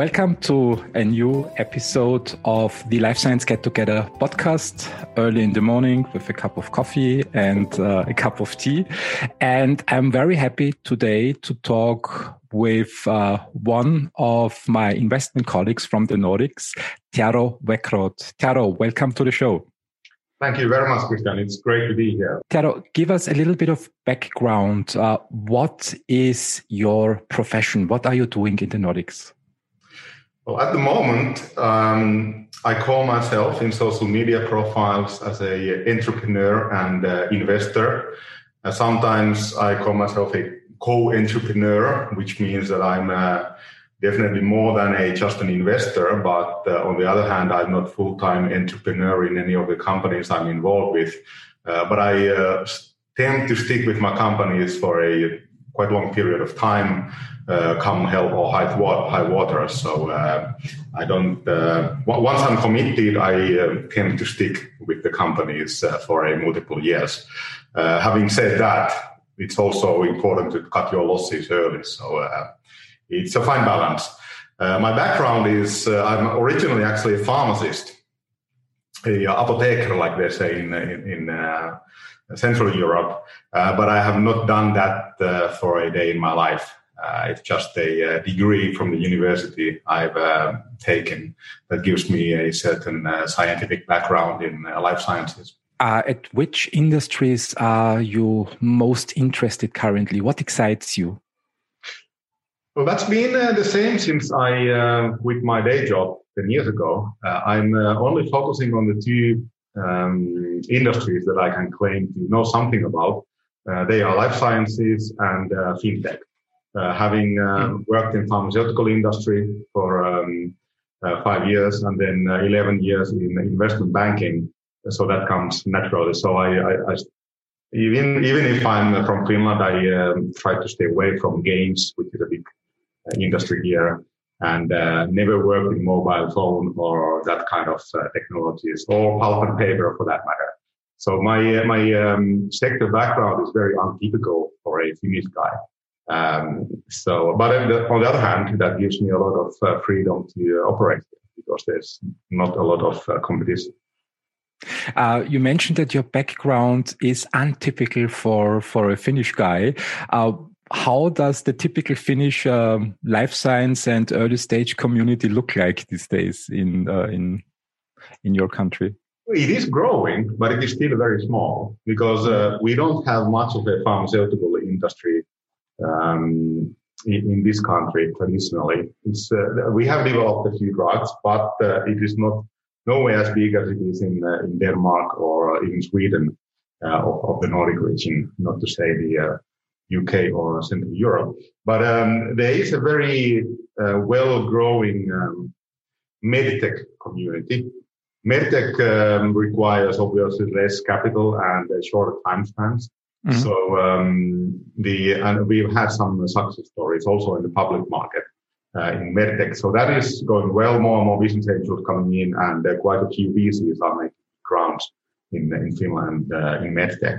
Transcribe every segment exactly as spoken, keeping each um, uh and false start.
Welcome to a new episode of the Life Science Get Together podcast, early in the morning with a cup of coffee and uh, a cup of tea. And I'm very happy today to talk with uh, one of my investment colleagues from the Nordics, Tiago Weckrodt. Tiago, welcome to the show. Thank you very much, Christian. It's great to be here. Tiago, give us a little bit of background. Uh, what is your profession? What are you doing in the Nordics? Well, at the moment, um, I call myself in social media profiles as an entrepreneur and uh, investor. Uh, sometimes I call myself a co-entrepreneur, which means that I'm uh, definitely more than a just an investor. But uh, on the other hand, I'm not full-time entrepreneur in any of the companies I'm involved with. Uh, but I uh, tend to stick with my companies for a quite long period of time, uh, come hell or high water. High water. So uh, I don't. Uh, once I'm committed, I uh, tend to stick with the companies uh, for a multiple years. Uh, having said that, it's also important to cut your losses early. So uh, it's a fine balance. Uh, my background is uh, I'm originally actually a pharmacist, a apotheker, like they say in in. in uh, Central Europe, uh, but I have not done that uh, for a day in my life. Uh, it's just a uh, degree from the university I've uh, taken that gives me a certain uh, scientific background in uh, life sciences. Uh, at which industries are you most interested currently? What excites you? Well, that's been uh, the same since I uh, quit my day job ten years ago. Uh, I'm uh, only focusing on the two Um, industries that I can claim to know something about. Uh, they are life sciences and uh, fintech. Uh, having uh, worked in pharmaceutical industry for um, uh, five years and then uh, eleven years in investment banking, so that comes naturally. So I, I, I even even if I'm from Finland, I um, try to stay away from games, which is a big uh, industry here. And uh, never worked with mobile phone or that kind of uh, technologies, or pulp and paper for that matter. So my uh, my um, sector background is very untypical for a Finnish guy. Um, so, but on the, on the other hand, that gives me a lot of uh, freedom to uh, operate because there's not a lot of uh, competition. Uh, you mentioned that your background is untypical for for a Finnish guy. Uh, How does the typical Finnish um, life science and early stage community look like these days in uh, in in your country? It is growing, but it is still very small because uh, we don't have much of a pharmaceutical industry um, in, in this country traditionally. It's, uh, we have developed a few drugs, but uh, it is not nowhere as big as it is in, uh, in Denmark or in Sweden uh, of, of the Nordic region, not to say the Uh, U K or Central Europe. But um, there is a very uh, well-growing um, medtech community. Medtech um, requires obviously less capital and uh, shorter time spans. Mm-hmm. So um, the and we've had some success stories also in the public market uh, in medtech. So that is going well. More and more business angels coming in, and uh, quite a few V Cs are making grounds in in Finland, uh, in medtech.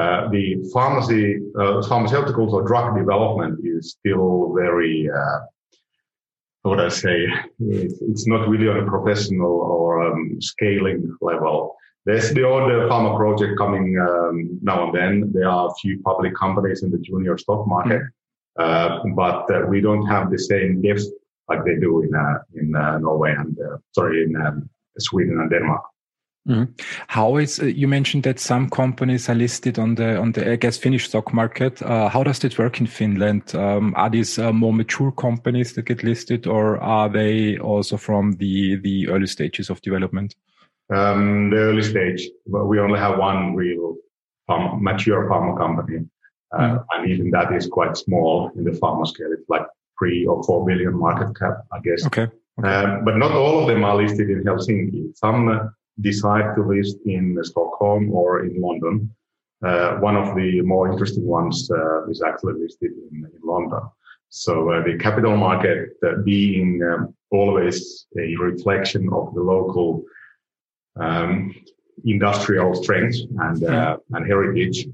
Uh, the pharmacy, uh, pharmaceuticals or drug development is still very, uh, what would I say, it's, it's not really on a professional or um, scaling level. There's the other pharma project coming um, now and then. There are a few public companies in the junior stock market, uh, but uh, we don't have the same depth like they do in uh, in uh, Norway and, uh, sorry, in um, Sweden and Denmark. Mm-hmm. How is uh, you mentioned that some companies are listed on the on the I guess Finnish stock market? Uh, how does it work in Finland? Um, are these uh, more mature companies that get listed, or are they also from the the early stages of development? Um, the early stage, but we only have one real pharma, mature pharma company, uh, mm-hmm. and even that is quite small in the pharma scale. It's like three or four billion market cap, I guess. Okay, okay. Um, but not all of them are listed in Helsinki. Some uh, decide to list in Stockholm or in London. Uh, one of the more interesting ones uh, is actually listed in, in London. So uh, the capital market uh, being um, always a reflection of the local um, industrial strength and uh, and heritage,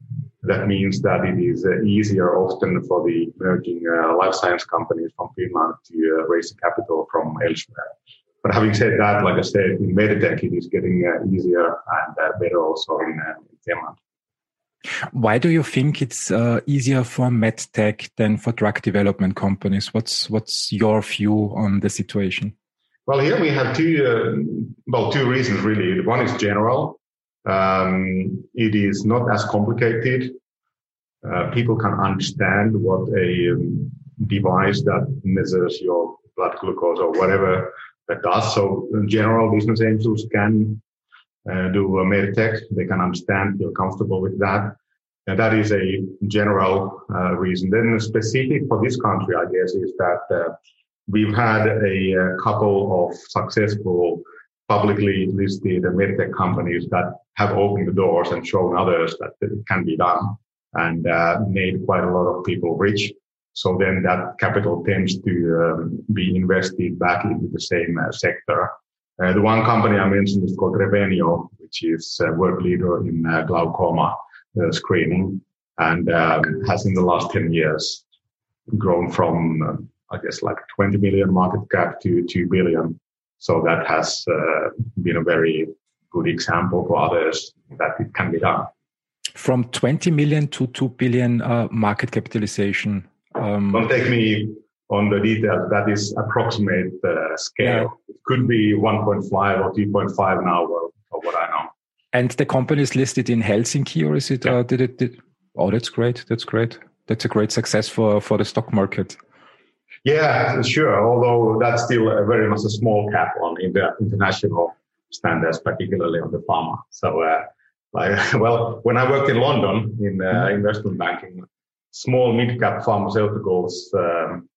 That means that it is uh, easier often for the emerging uh, life science companies from Finland to uh, raise capital from elsewhere. But having said that, like I said, in medtech, it is getting uh, easier and uh, better also in, uh, in Finland. Why do you think it's uh, easier for medtech than for drug development companies? What's what's your view on the situation? Well, here we have two, uh, well, two reasons really. One is general. Um, it is not as complicated. Uh, people can understand what a um, device that measures your blood glucose or whatever that does. So general business angels can uh, do uh, medtech. They can understand, you're comfortable with that. And that is a general uh, reason. Then specific for this country, I guess, is that uh, we've had a, a couple of successful publicly listed medtech companies that have opened the doors and shown others that it can be done and uh, made quite a lot of people rich. So then that capital tends to um, be invested back into the same uh, sector. Uh, the one company I mentioned is called Revenio, which is a world leader in uh, glaucoma uh, screening and um, has in the last ten years grown from, uh, I guess, like twenty million market cap to two billion. So that has uh, been a very good example for others that it can be done. From twenty million to two billion uh, market capitalization. Um, Don't take me on the details. That is approximate uh, scale. Yeah. It could be one point five or two point five now, or, or what I know. And the company is listed in Helsinki, or is it? Yeah. Uh, did it? Did, oh, that's great. That's great. That's a great success for, for the stock market. Yeah, sure. Although that's still a very much a small cap on in the international standards, particularly on the pharma. So, uh, like, well, when I worked in London in uh, investment banking, small mid-cap pharmaceuticals um,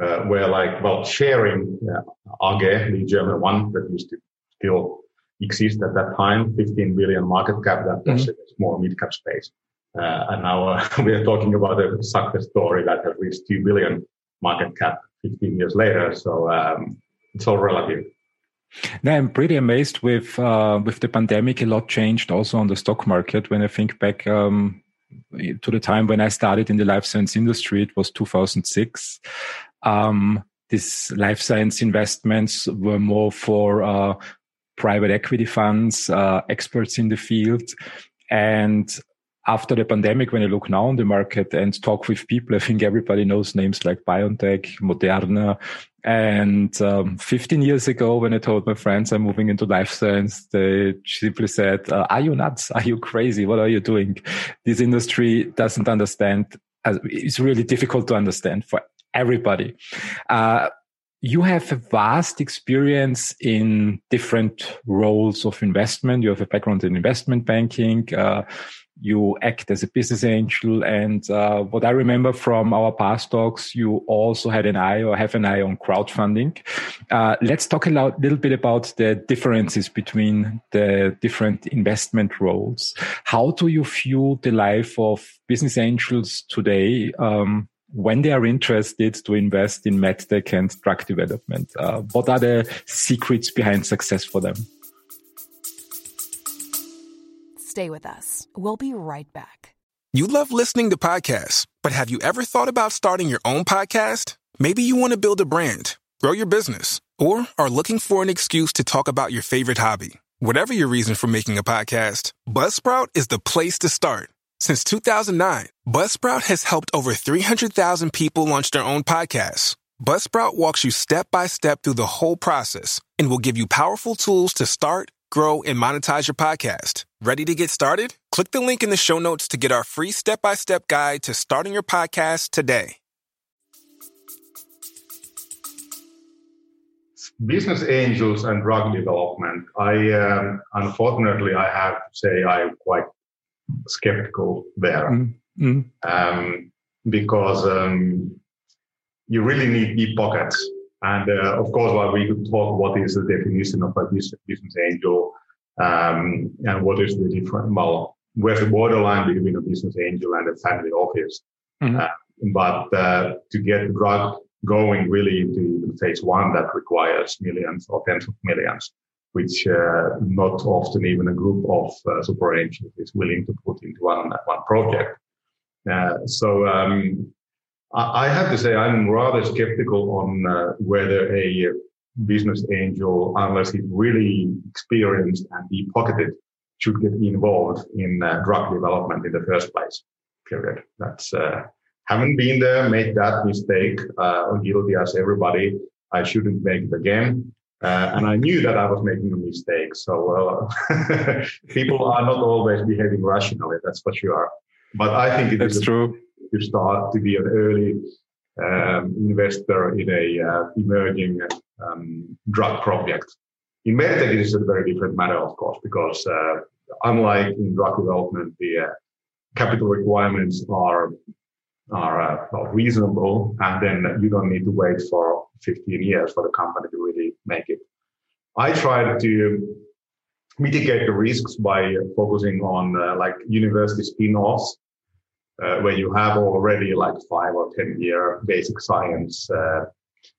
uh, were like, well, sharing uh, A G, the German one that used to still exist at that time, fifteen billion market cap. That was mm-hmm. a small mid-cap space. Uh, and now uh, we are talking about a success story that has reached two billion. Market cap fifteen years later, so um, it's all relative. Now, I'm pretty amazed with uh, with the pandemic. A lot changed also on the stock market. When I think back um, to the time when I started in the life science industry, it was two thousand six. Um, these life science investments were more for uh, private equity funds, uh, experts in the field, and after the pandemic, when you look now on the market and talk with people, I think everybody knows names like BioNTech, Moderna. And um, fifteen years ago, when I told my friends I'm moving into life science, they simply said, uh, are you nuts? Are you crazy? What are you doing? This industry doesn't understand. It's really difficult to understand for everybody. Uh, You have a vast experience in different roles of investment. You have a background in investment banking. Uh, you act as a business angel. And uh, what I remember from our past talks, you also had an eye or have an eye on crowdfunding. Uh, let's talk a lot, little bit about the differences between the different investment roles. How do you view the life of business angels today? Um, when they are interested to invest in medtech and drug development? Uh, what are the secrets behind success for them? Stay with us. We'll be right back. You love listening to podcasts, but have you ever thought about starting your own podcast? Maybe you want to build a brand, grow your business, or are looking for an excuse to talk about your favorite hobby. Whatever your reason for making a podcast, Buzzsprout is the place to start. Since two thousand nine, Buzzsprout has helped over three hundred thousand people launch their own podcasts. Buzzsprout walks you step by step through the whole process and will give you powerful tools to start, grow, and monetize your podcast. Ready to get started? Click the link in the show notes to get our free step-by-step guide to starting your podcast today. Business angels and drug development. I, um, unfortunately, I have to say I'm quite skeptical there, mm-hmm. um, because um, you really need deep pockets. And uh, of course, while we could talk what is the definition of a business angel um, and what is the different, well, where's the borderline between a business angel and a family office. Mm-hmm. Uh, but uh, to get the drug going really into phase one, that requires millions or tens of millions. which uh, not often even a group of uh, super angels is willing to put into one one project. Uh, so um, I, I have to say I'm rather skeptical on uh, whether a business angel, unless he's really experienced and deep-pocketed, should get involved in uh, drug development in the first place. Period. That's uh, haven't been there, made that mistake. Uh, guilty as everybody. I shouldn't make it again. Uh, and I knew that I was making a mistake. So uh, people are not always behaving rationally. That's for sure. But I think it that's is true. You start to be an early um, investor in a uh, emerging um, drug project. In medtech, it is a very different matter, of course, because uh, unlike in drug development, the uh, capital requirements are are uh, reasonable, and then you don't need to wait for fifteen years for the company to really make it. I tried to mitigate the risks by focusing on uh, like university spin-offs, uh, where you have already like five or ten year basic science uh,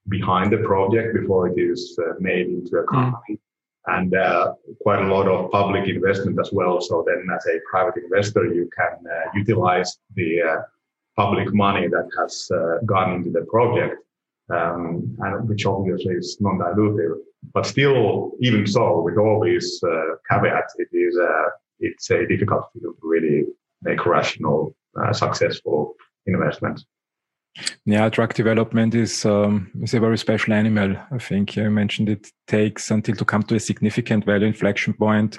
behind the project before it is uh, made into a company, mm. and uh, quite a lot of public investment as well. So then, as a private investor, you can uh, utilize the uh, public money that has uh, gone into the project. Um, and which obviously is non-dilutive, but still, even so, with all these uh, caveats, it is a, it's a difficult field to really make rational, uh, successful investments. Yeah, drug development is um, is a very special animal. I think you mentioned it takes until to come to a significant value inflection point,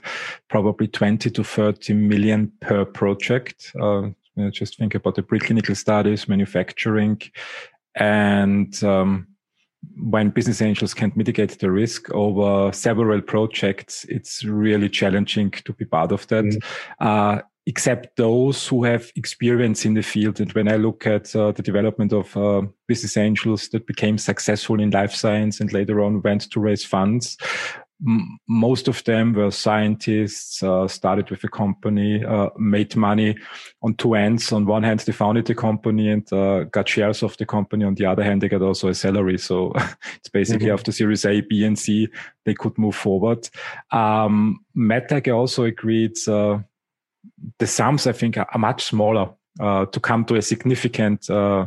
probably twenty to thirty million per project. Uh, just think about the preclinical studies, manufacturing. And um, when business angels can't mitigate the risk over several projects, it's really challenging to be part of that, mm-hmm. uh, except those who have experience in the field. And when I look at uh, the development of uh, business angels that became successful in life science and later on went to raise funds, m- most of them were scientists, uh, started with a company, uh, made money on two ends. On one hand, they founded the company and uh, got shares of the company. On the other hand, they got also a salary. So it's basically mm-hmm. after Series A, B, and C, they could move forward. Um, MedTech also agreed. Uh, the sums, I think, are much smaller uh, to come to a significant uh,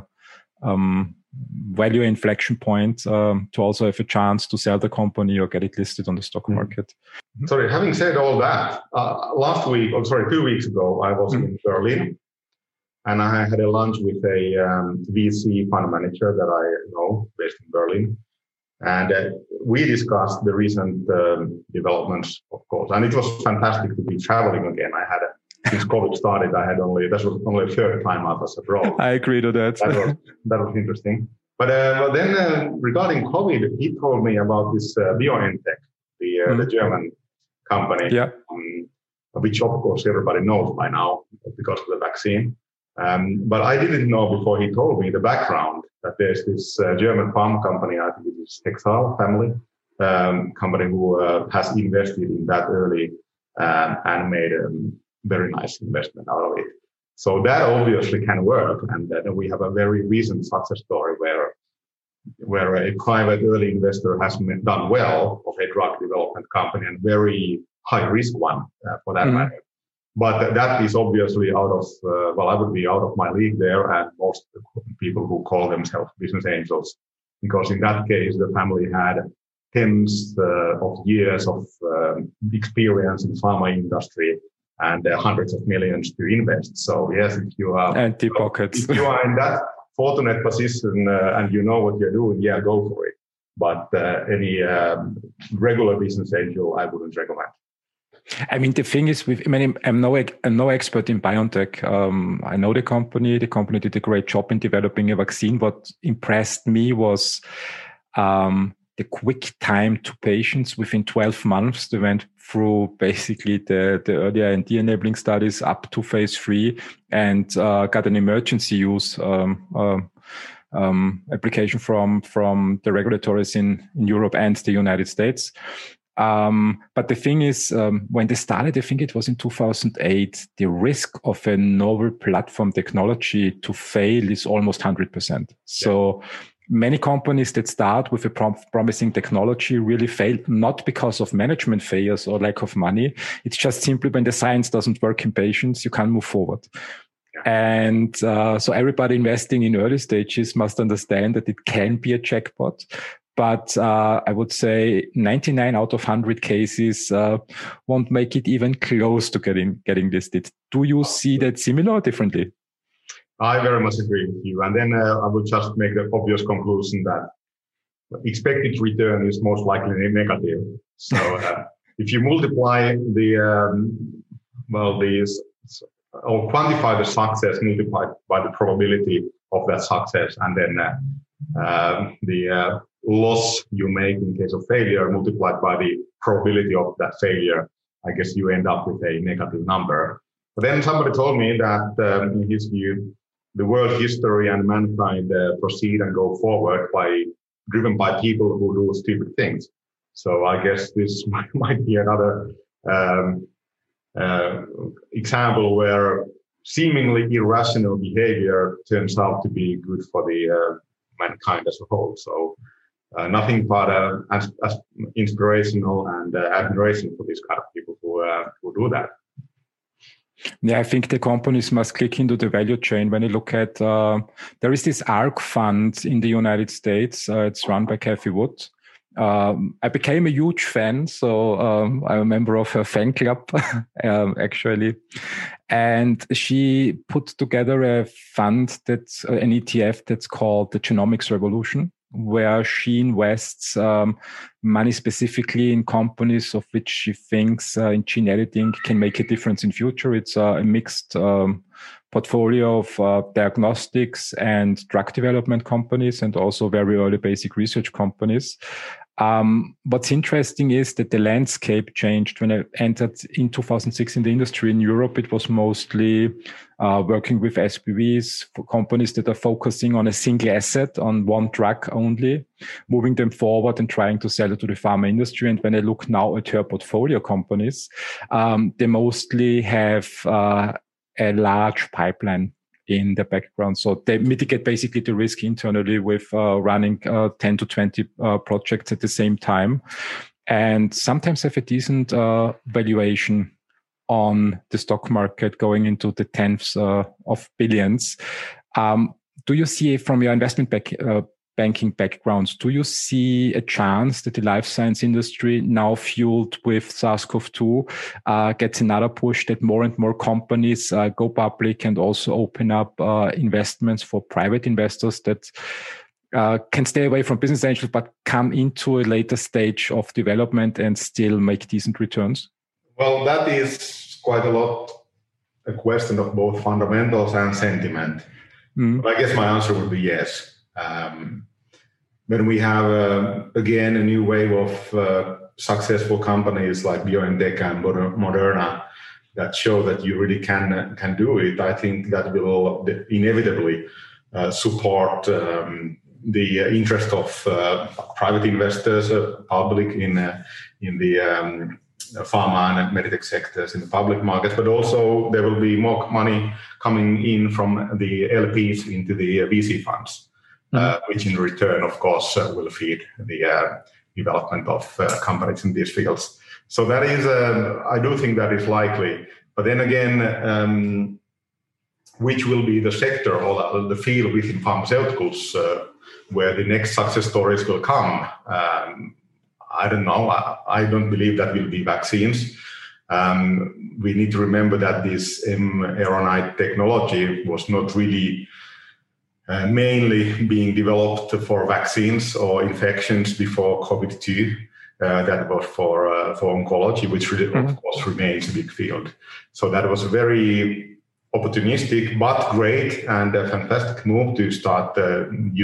um, value inflection point um, to also have a chance to sell the company or get it listed on the stock market. Sorry, having said all that, uh, last week, I'm oh, sorry, two weeks ago, I was mm-hmm. in Berlin and I had a lunch with a um, V C fund manager that I know based in Berlin. And uh, we discussed the recent um, developments, of course. And it was fantastic to be traveling again. I had, a, since COVID started, I had only, that was only the third time I was abroad. I agree to that. That was, that was interesting. But uh, then uh, regarding COVID, he told me about this uh, BioNTech, the, uh, mm. the German company, yeah. um, which, of course, everybody knows by now because of the vaccine. Um, but I didn't know before he told me the background that there's this uh, German farm company, I think it is Hexal family, um, company who uh, has invested in that early uh, and made a very nice investment out of it. So that obviously can work. And uh, we have a very recent success story where, where a private early investor has done well of a drug development company and very high risk one uh, for that mm-hmm. matter. But that is obviously out of, uh, well, I would be out of my league there and most people who call themselves business angels, because in that case, the family had tens uh, of years of um, experience in pharma industry and uh, hundreds of millions to invest. So yes, if you are, empty pockets. If you are in that fortunate position uh, and you know what you're doing, yeah, go for it. But uh, any um, regular business angel, I wouldn't recommend. I mean, the thing is, with, I mean, I'm no, I'm no expert in BioNTech. Um, I know the company. The company did a great job in developing a vaccine. What impressed me was um, the quick time to patients. Within twelve months, they went through basically the, the earlier and enabling studies up to phase three and uh, got an emergency use um, uh, um, application from, from the regulators in, in Europe and the United States. Um, but the thing is, um, when they started, I think it was in two thousand eight, the risk of a novel platform technology to fail is almost one hundred percent. Yeah. So many companies that start with a prom- promising technology really fail, not because of management failures or lack of money. It's just simply when the science doesn't work in patients, you can't move forward. And uh, so everybody investing in early stages must understand that it can be a jackpot. But uh, I would say ninety-nine out of one hundred cases uh, won't make it even close to getting getting listed. Do you see that similar or differently? I very much agree with you. And then uh, I would just make the obvious conclusion that expected return is most likely negative. So uh, if you multiply the, um, well, these... or quantify the success multiplied by the probability of that success, and then uh, uh, the uh, loss you make in case of failure multiplied by the probability of that failure, I guess you end up with a negative number. But then somebody told me that um, in his view, the world history and mankind uh, proceed and go forward by driven by people who do stupid things. So I guess this might, might be another... Um, Uh, example where seemingly irrational behavior turns out to be good for the uh, mankind as a whole. So uh, nothing but uh, as, as inspirational and uh, admiration for these kind of people who uh, who do that. Yeah, I think the companies must click into the value chain. When you look at, uh, there is this ARC fund in the United States. Uh, it's run by Cathie Wood. Um, I became a huge fan, so um, I'm a member of her fan club, um, actually. And she put together a fund that's uh, an E T F that's called the Genomics Revolution, where she invests um, money specifically in companies of which she thinks uh, in gene editing can make a difference in future. It's uh, a mixed um, portfolio of uh, diagnostics and drug development companies, and also very early basic research companies. Um, what's interesting is that the landscape changed. When I entered in two thousand six in the industry in Europe, it was mostly uh, working with S P Vs, for companies that are focusing on a single asset, on one drug only, moving them forward and trying to sell it to the pharma industry. And when I look now at her portfolio companies, um, they mostly have uh, a large pipeline in the background. So they mitigate basically the risk internally with uh, running uh, ten to twenty uh, projects at the same time, and sometimes have a decent uh, valuation on the stock market, going into the tenths uh, of billions. Um, do you see from your investment back, uh, banking backgrounds, do you see a chance that the life science industry, now fueled with SARS-C o V two, uh, gets another push, that more and more companies uh, go public and also open up uh, investments for private investors that uh, can stay away from business angels but come into a later stage of development and still make decent returns? Well, that is quite a lot a question of both fundamentals and sentiment. Mm. But I guess my answer would be yes. Um, when we have, uh, again, a new wave of uh, successful companies like BioNTech and Moderna that show that you really can can do it, I think that will inevitably uh, support um, the interest of uh, private investors, uh, public in, uh, in the um, pharma and medtech sectors in the public markets, but also there will be more money coming in from the L Ps into the V C funds. Uh, which in return, of course, uh, will feed the uh, development of uh, companies in these fields. So that is, uh, I do think that is likely. But then again, um, which will be the sector or the field within pharmaceuticals uh, where the next success stories will come? Um, I don't know. I, I don't believe that will be vaccines. Um, we need to remember that this mRNA technology was not really Uh, mainly being developed for vaccines or infections before COVID two. Uh, that was for uh, for oncology, which really, mm-hmm. of course remains a big field. So that was a very opportunistic but great and a fantastic move to start uh,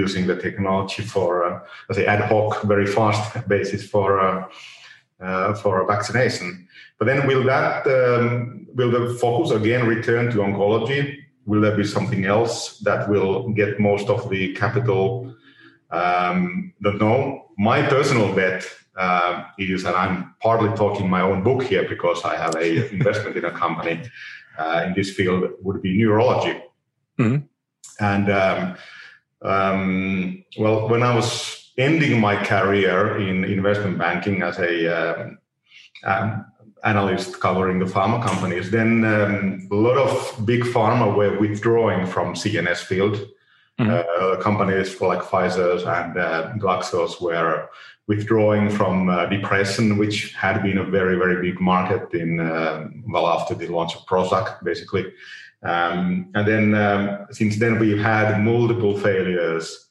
using the technology for, uh, as an ad hoc, very fast basis for uh, uh, for a vaccination. But then will that um, will the focus again return to oncology? Will there be something else that will get most of the capital? Um, don't know. My personal bet uh, is, and I'm partly talking my own book here because I have an investment in a company uh, in this field, would be neurology. Mm-hmm. And um, Um, well, when I was ending my career in investment banking as a um, um, analyst covering the pharma companies, then um, a lot of big pharma were withdrawing from C N S field. Mm-hmm. Uh, companies like Pfizer's and uh, Glaxo's were withdrawing from uh, depression, which had been a very, very big market in uh, well after the launch of Prozac, basically. Um, and then um, since then, we've had multiple failures,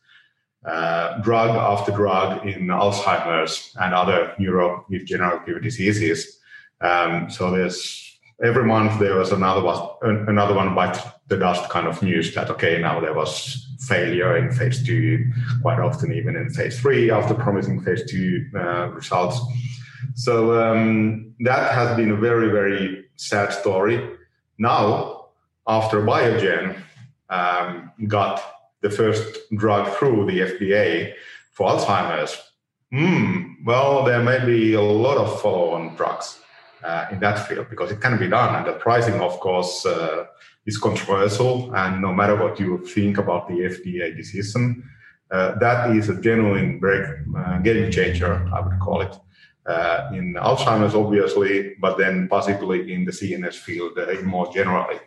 uh, drug after drug in Alzheimer's and other neurodegenerative diseases. Um, so there's every month there was another one, another one bites the dust kind of news that, okay, now there was failure in phase two, quite often even in phase three after promising phase two uh, results. So um, that has been a very, very sad story. Now, after Biogen um, got the first drug through the F D A for Alzheimer's, mm, well, there may be a lot of follow-on drugs uh, in that field because it can be done. And the pricing, of course, uh, is controversial. And no matter what you think about the F D A decision, uh, that is a genuine break, uh, game changer, I would call it. Uh, in Alzheimer's, obviously, but then possibly in the C N S field uh, more generally.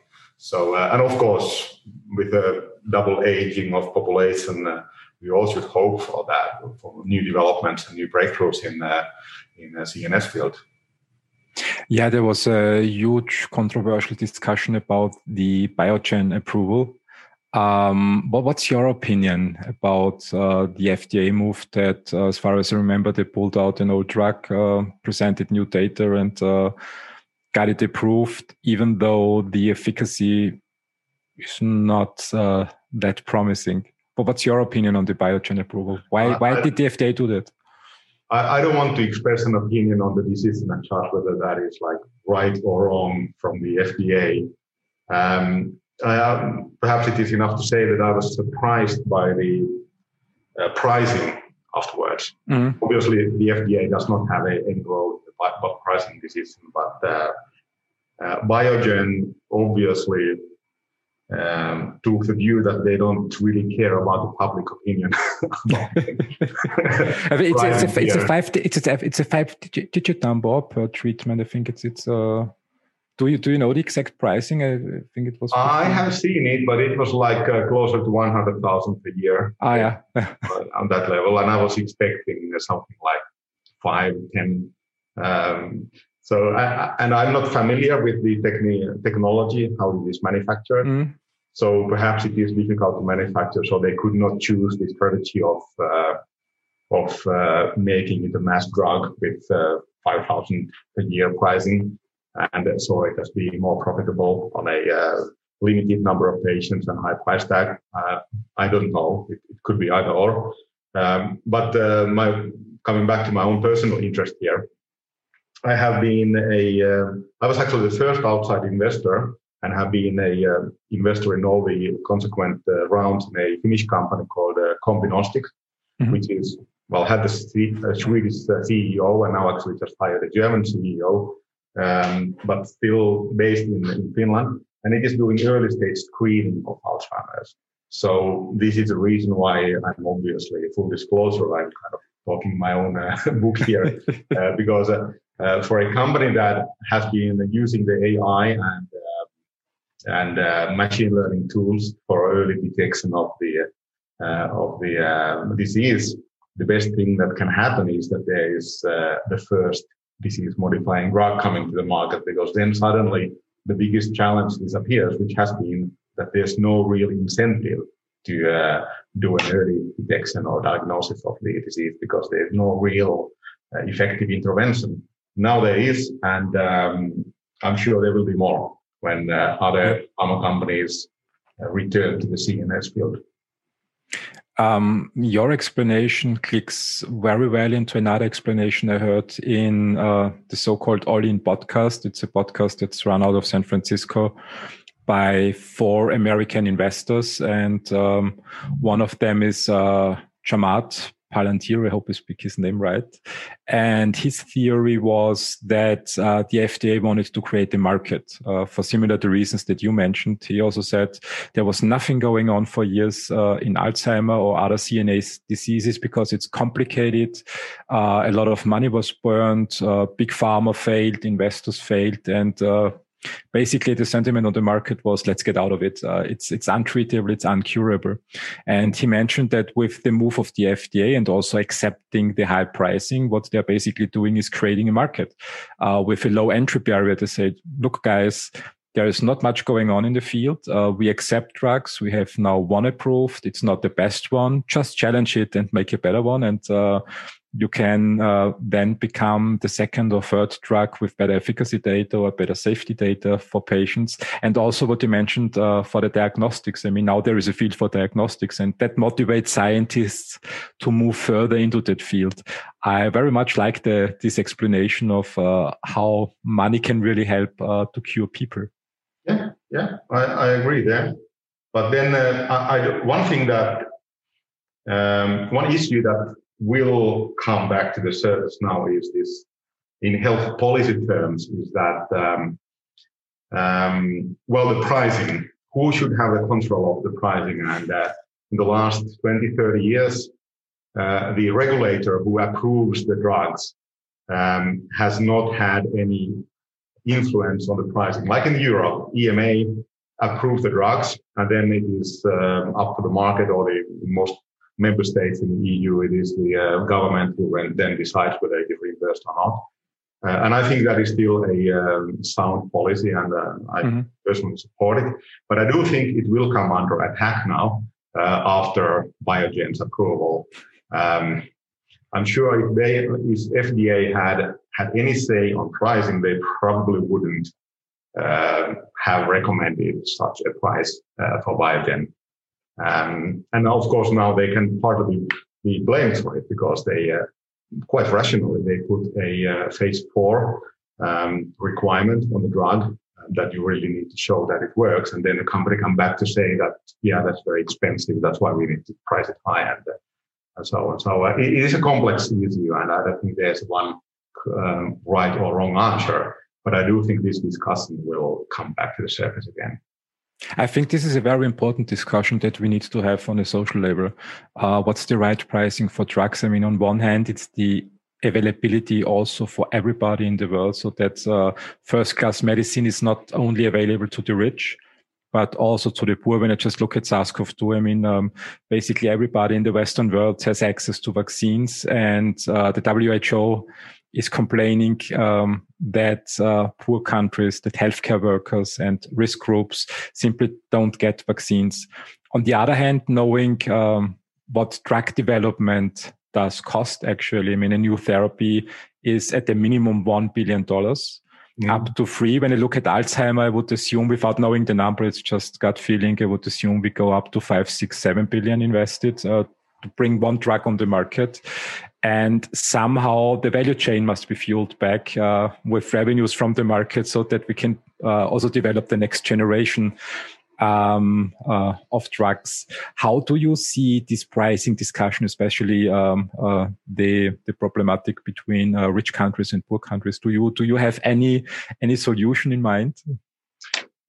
So, uh, and of course, with the double aging of population, uh, we all should hope for that, for new developments and new breakthroughs in uh, in the C N S field. Yeah, there was a huge controversial discussion about the Biogen approval. Um, but what's your opinion about uh, the F D A move that, uh, as far as I remember, they pulled out an old drug, uh, presented new data, and uh, got it approved, even though the efficacy is not uh, that promising. But what's your opinion on the Biogen approval? Why why I, did the F D A do that? I, I don't want to express an opinion on the decision and charge whether that is like right or wrong from the F D A. Um, I, perhaps it is enough to say that I was surprised by the uh, pricing afterwards. Mm-hmm. Obviously, the F D A does not have a, any role about pricing decision, but uh, uh, Biogen obviously um, took the view that they don't really care about the public opinion. it's, it's, a, it's a five, it's a, it's a five-digit number per treatment. I think it's it's. Uh, do you do you know the exact pricing? I think it was. I have seen it, but it was like uh, closer to one hundred thousand per year. Ah, yeah, on that level, and I was expecting something like five, ten. Um, so, I, and I'm not familiar with the techni- technology, how it is manufactured. Mm. So perhaps it is difficult to manufacture. So they could not choose the strategy of, uh, of, uh, making it a mass drug with, uh, five thousand a year pricing. And so it has been more profitable on a, uh, limited number of patients and high price tag. Uh, I don't know. It, it could be either or. Um, but, uh, my, coming back to my own personal interest here. I have been a, uh, I was actually the first outside investor and have been a uh, investor in all the consequent uh, rounds in a Finnish company called uh, Combinostics, mm-hmm. which is, well, had the C- uh, Swedish uh, C E O and now actually just hired a German C E O, um, but still based in, in Finland. And it is doing early stage screening of Alzheimer's. So this is the reason why I'm obviously full disclosure. I'm kind of talking my own uh, book here uh, because uh, Uh, for a company that has been using the A I and uh, and uh, machine learning tools for early detection of the uh, of the uh, disease, the best thing that can happen is that there is uh, the first disease-modifying drug coming to the market, because then suddenly the biggest challenge disappears, which has been that there's no real incentive to uh, do an early detection or diagnosis of the disease because there's no real uh, effective intervention. Now there is, and um, I'm sure there will be more when uh, other pharma companies uh, return to the C N S field. Um, your explanation clicks very well into another explanation I heard in uh, the so-called All In podcast. It's a podcast that's run out of San Francisco by four American investors, and um, one of them is uh, Chamath Palantir, I hope I speak his name right. And his theory was that uh, the F D A wanted to create a market uh, for similar to reasons that you mentioned. He also said there was nothing going on for years uh, in Alzheimer or other C N A diseases because it's complicated. Uh, a lot of money was burned. Uh, big pharma failed, investors failed, and uh, basically the sentiment on the market was, let's get out of it. Uh, it's, it's untreatable. It's uncurable. And he mentioned that with the move of the F D A and also accepting the high pricing, what they're basically doing is creating a market, uh, with a low entry barrier. They said, look, guys, there is not much going on in the field. Uh, we accept drugs. We have now one approved. It's not the best one. Just challenge it and make a better one. And, uh, you can uh, then become the second or third drug with better efficacy data or better safety data for patients. And also what you mentioned uh, for the diagnostics. I mean, now there is a field for diagnostics, and that motivates scientists to move further into that field. I very much like the, this explanation of uh, how money can really help uh, to cure people. Yeah, yeah, I, I agree there. But then uh, I, I, one thing that, um, one issue that will come back to the surface now is this, in health policy terms, is that, um, um, well, the pricing, who should have the control of the pricing? And uh, in the last twenty, thirty years, uh, the regulator who approves the drugs um, has not had any influence on the pricing. Like in Europe, E M A approves the drugs, and then it is uh, up to the market, or the most member states in the E U, it is the uh, government who then decides whether it is reimbursed or not. Uh, and I think that is still a um, sound policy, and uh, I mm-hmm. personally support it. But I do think it will come under attack now uh, after Biogen's approval. Um, I'm sure if they, if F D A had had any say on pricing, they probably wouldn't uh, have recommended such a price uh, for Biogen. Um, and of course, now they can partly be blamed for it because they, uh, quite rationally, they put a uh, phase four um, requirement on the drug that you really need to show that it works. And then the company come back to say that, yeah, that's very expensive. That's why we need to price it high, and, uh, and so on. So uh, it, it is a complex issue, and I don't think there's one um, right or wrong answer. But I do think this discussion will come back to the surface again. I think this is a very important discussion that we need to have on a social level. Uh, what's the right pricing for drugs? I mean, on one hand, it's the availability also for everybody in the world, so that uh, first-class medicine is not only available to the rich, but also to the poor. When I just look at SARS CoV two, I mean, um, basically everybody in the Western world has access to vaccines, and uh, the W H O is complaining um, that uh, poor countries, that healthcare workers and risk groups simply don't get vaccines. On the other hand, knowing um, what drug development does cost, actually, I mean, a new therapy is at the minimum one billion dollars, mm-hmm. up to three. When I look at Alzheimer, I would assume, without knowing the number, it's just gut feeling, I would assume we go up to five, six, seven billion invested uh, to bring one drug on the market. And somehow the value chain must be fueled back uh, with revenues from the market, so that we can uh, also develop the next generation um, uh, of drugs. How do you see this pricing discussion, especially um, uh, the the problematic between uh, rich countries and poor countries? Do you do you have any any solution in mind?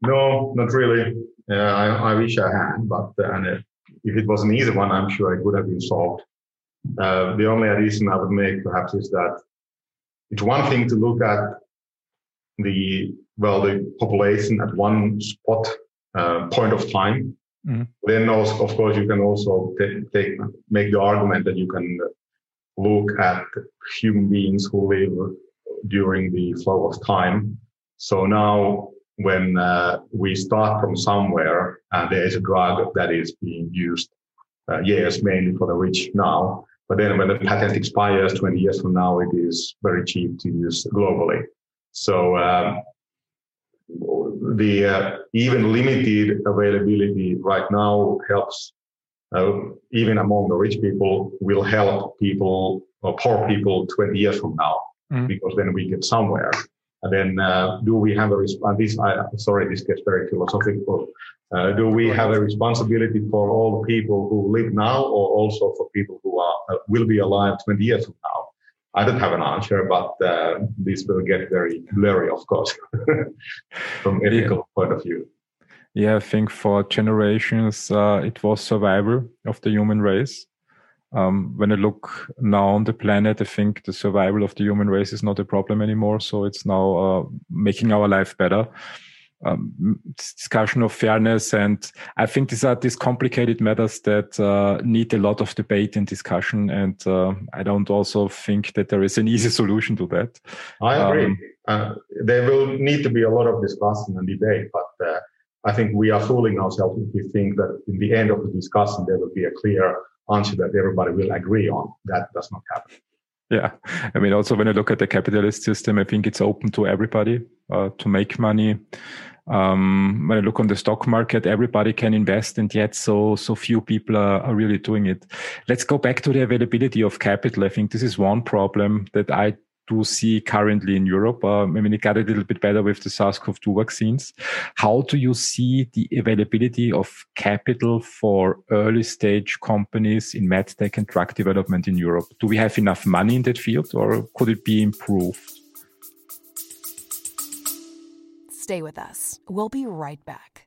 No, not really. Uh, I, I wish I had, but uh, and, uh, if it was an easy one, I'm sure it would have been solved. Uh, the only addition I would make, perhaps, is that it's one thing to look at the, well, the population at one spot, uh, point of time. Mm-hmm. Then also, of course, you can also t- take, make the argument that you can look at human beings who live during the flow of time. So now when uh, we start from somewhere and there is a drug that is being used, uh, years mainly for the rich now, but then when the patent expires twenty years from now, it is very cheap to use globally. So um, the uh, even limited availability right now helps, uh, even among the rich people, will help people or poor people twenty years from now, mm. because then we get somewhere. And then uh, do we have a response? This, I, sorry, this gets very philosophical. Uh, do we have a responsibility for all people who live now, or also for people who are uh, will be alive twenty years from now? I don't have an answer, but uh, this will get very blurry, of course, from ethical yeah. point of view. Yeah, I think for generations, uh, it was survival of the human race. Um, when I look now on the planet, I think the survival of the human race is not a problem anymore. So it's now uh, making our life better. Um, discussion of fairness, and I think these are these complicated matters that uh, need a lot of debate and discussion, and uh, I don't also think that there is an easy solution to that. I agree. Um, uh, there will need to be a lot of discussion and debate, but uh, I think we are fooling ourselves if we think that in the end of the discussion there will be a clear answer that everybody will agree on. That does not happen. Yeah, I mean, also when I look at the capitalist system, I think it's open to everybody uh, to make money. Um, when I look on the stock market, everybody can invest, and yet so so few people are, are really doing it. Let's go back to the availability of capital. I think this is one problem that I do see currently in Europe. Uh, I mean, it got a little bit better with the SARS CoV two vaccines. How do you see the availability of capital for early stage companies in medtech and drug development in Europe? Do we have enough money in that field, or could it be improved? Stay with us. We'll be right back.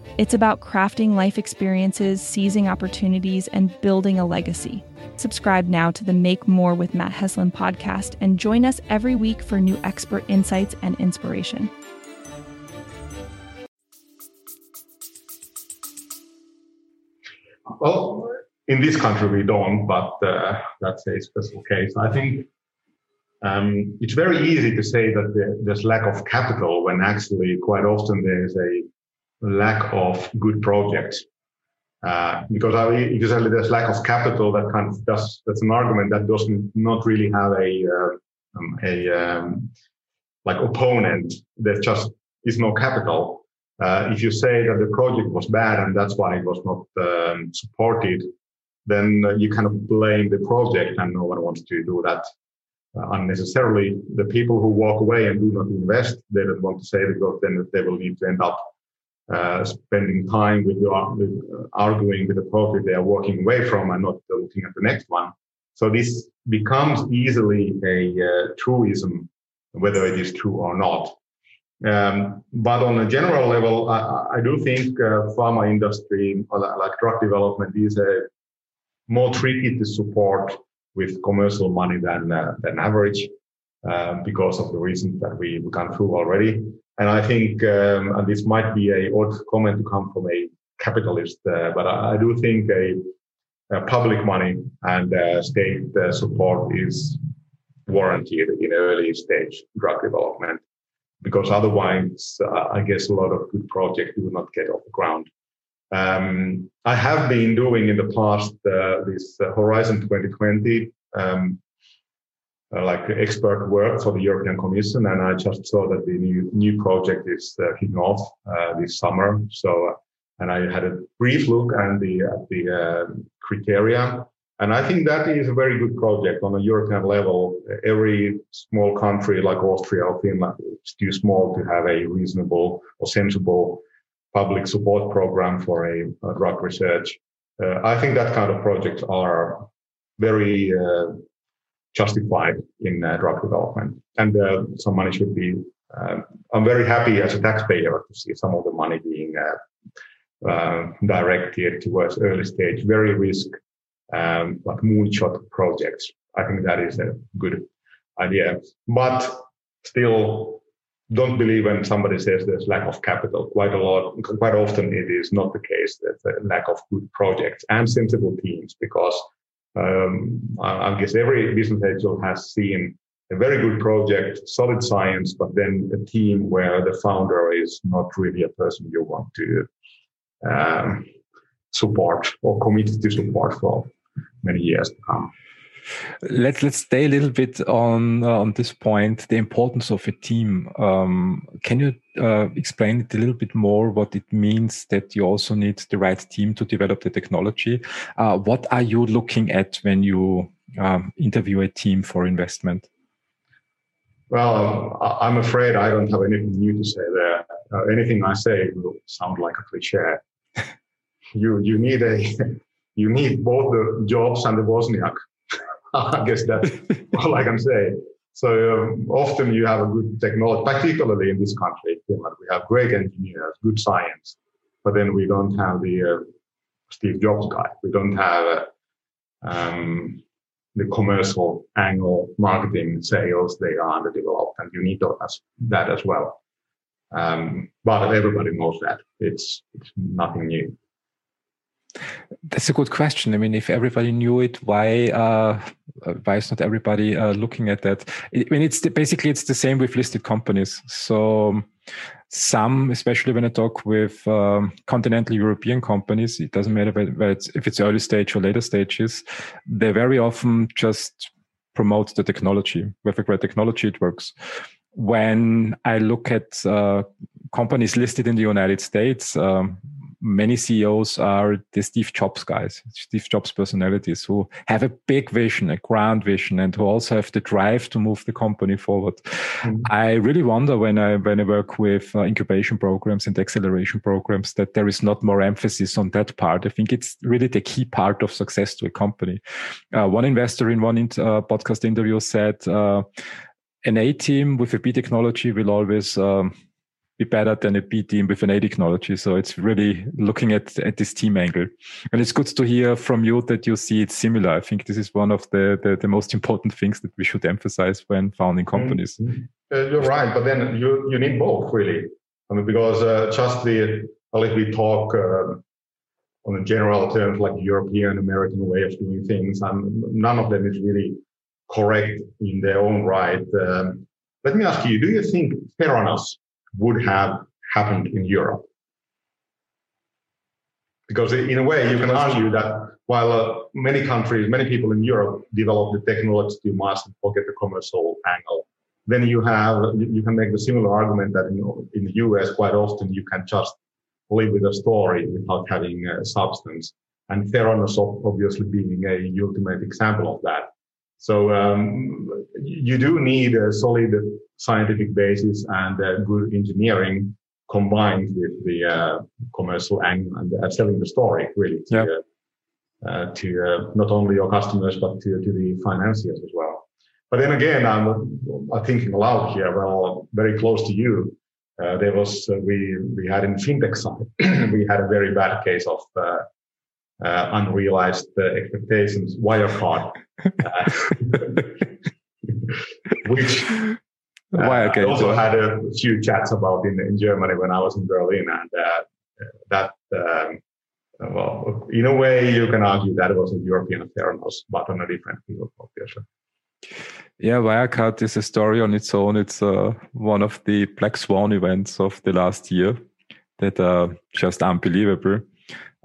It's about crafting life experiences, seizing opportunities, and building a legacy. Subscribe now to the Make More with Matt Heslin podcast and join us every week for new expert insights and inspiration. Well, in this country we don't, but uh, that's a special case. I think um, it's very easy to say that there's lack of capital when actually quite often there's a lack of good projects, uh, because I, exactly there's lack of capital that kind of does, that's an argument that doesn't not really have a uh, um, a um, like opponent. There just is no capital. Uh, if you say that the project was bad and that's why it was not um, supported, then you kind of blame the project, and no one wants to do that uh, unnecessarily. The people who walk away and do not invest, they don't want to say it, because then they will need to end up Uh, spending time with, your, with uh, arguing with the project they are walking away from, and not uh, looking at the next one. So this becomes easily a uh, truism, whether it is true or not. Um, but on a general level, I, I do think uh, pharma industry, or like drug development, is uh, more tricky to support with commercial money than uh, than average, uh, because of the reasons that we've gone through already. And I think, um, and this might be an odd comment to come from a capitalist, uh, but I, I do think a, a public money and uh, state uh, support is warranted in early stage drug development, because otherwise, uh, I guess a lot of good projects do not get off the ground. Um, I have been doing in the past uh, this uh, Horizon twenty twenty um, Uh, like expert work for the European Commission, and I just saw that the new new project is uh, kicking off uh, this summer. So, uh, and I had a brief look at the at the uh, criteria, and I think that is a very good project on a European level. Every small country like Austria or Finland is too small to have a reasonable or sensible public support program for a, a drug research. Uh, I think that kind of projects are very uh, justified in uh, drug development, and uh, some money should be. Uh, I'm very happy as a taxpayer to see some of the money being uh, uh, directed towards early stage, very risk, um, like moonshot projects. I think that is a good idea, but still don't believe when somebody says there's lack of capital. Quite a lot, quite often it is not the case. There's a lack of good projects and sensible teams, because. Um, I guess every business angel has seen a very good project, solid science, but then a team where the founder is not really a person you want to um, support or commit to support for many years to come. Let's let's stay a little bit on uh, on this point, the importance of a team. Um, can you uh, explain it a little bit more? What it means that you also need the right team to develop the technology. Uh, what are you looking at when you um, interview a team for investment? Well, um, I'm afraid I don't have anything new to say there. Uh, anything I say will sound like a cliche. you you need a you need both the Jobs and the Wozniak. I guess that's all I can say. So um, often you have a good technology, particularly in this country, Finland, we have great engineers, good science, but then we don't have the uh, Steve Jobs guy. We don't have uh, um, the commercial angle, marketing, sales. They are underdeveloped, and you need that as well. Um, but everybody knows that. It's, it's nothing new. That's a good question. I mean, if everybody knew it, why uh, why is not everybody uh, looking at that? I mean, it's the, basically it's the same with listed companies. So some, especially when I talk with um, continental European companies, it doesn't matter whether it's, if it's early stage or later stages, they very often just promote the technology. With a great technology, it works. When I look at uh, companies listed in the United States, um, many C E Os are the Steve Jobs guys, Steve Jobs personalities who have a big vision, a grand vision, and who also have the drive to move the company forward. Mm-hmm. I really wonder when I when I work with uh, incubation programs and acceleration programs that there is not more emphasis on that part. I think it's really the key part of success to a company. Uh, one investor in one int- uh, podcast interview said, uh, an A team with a B technology will always... Um, be better than a B team with an A technology. So it's really looking at, at this team angle. And it's good to hear from you that you see it similar. I think this is one of the, the, the most important things that we should emphasize when founding companies. Mm-hmm. Uh, you're right. But then you, you need both, really. I mean, because uh, just the, like we talk uh, on the general terms, like European, American way of doing things, and none of them is really correct in their own right. Um, let me ask you, do you think Theranos would have happened in Europe? Because in a way, you can argue that while uh, many countries, many people in Europe develop the technology to master and forget the commercial angle, then you have, you can make the similar argument that in, in the U S, quite often you can just live with a story without having uh, substance. And Theranos obviously being a ultimate example of that. So um, you do need a solid scientific basis and uh, good engineering combined with the uh, commercial angle and uh, selling the story, really, to, yep. uh, uh, to uh, not only your customers, but to, to the financiers as well. But then again, I'm, I'm thinking aloud here, well, very close to you, uh, there was, uh, we, we had in fintech side, we had a very bad case of uh, Uh, unrealized uh, expectations, Wirecard, uh, which uh, Wirecard. I also had a few chats about in, in Germany when I was in Berlin, and uh, that, um, well, in a way, you can argue that it was a European Theranos, but on a different field, obviously. Yeah, Wirecard is a story on its own. It's uh, one of the Black Swan events of the last year that are just unbelievable.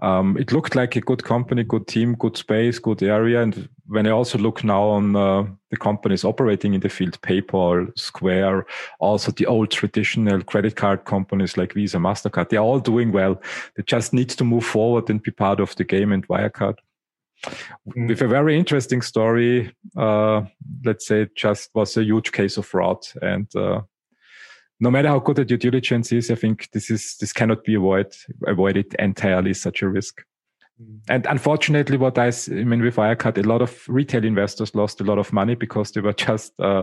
Um, it looked like a good company, good team, good space, good area. And when I also look now on uh, the companies operating in the field, PayPal, Square, also the old traditional credit card companies like Visa, MasterCard, they're all doing well. They just need to move forward and be part of the game, and Wirecard. Mm-hmm. With a very interesting story, uh, let's say it just was a huge case of fraud. And uh, no matter how good the due diligence is, I think this is this cannot be avoid, avoided entirely, such a risk. Mm. And unfortunately, what I, I mean with Wirecard, a lot of retail investors lost a lot of money because they were just uh,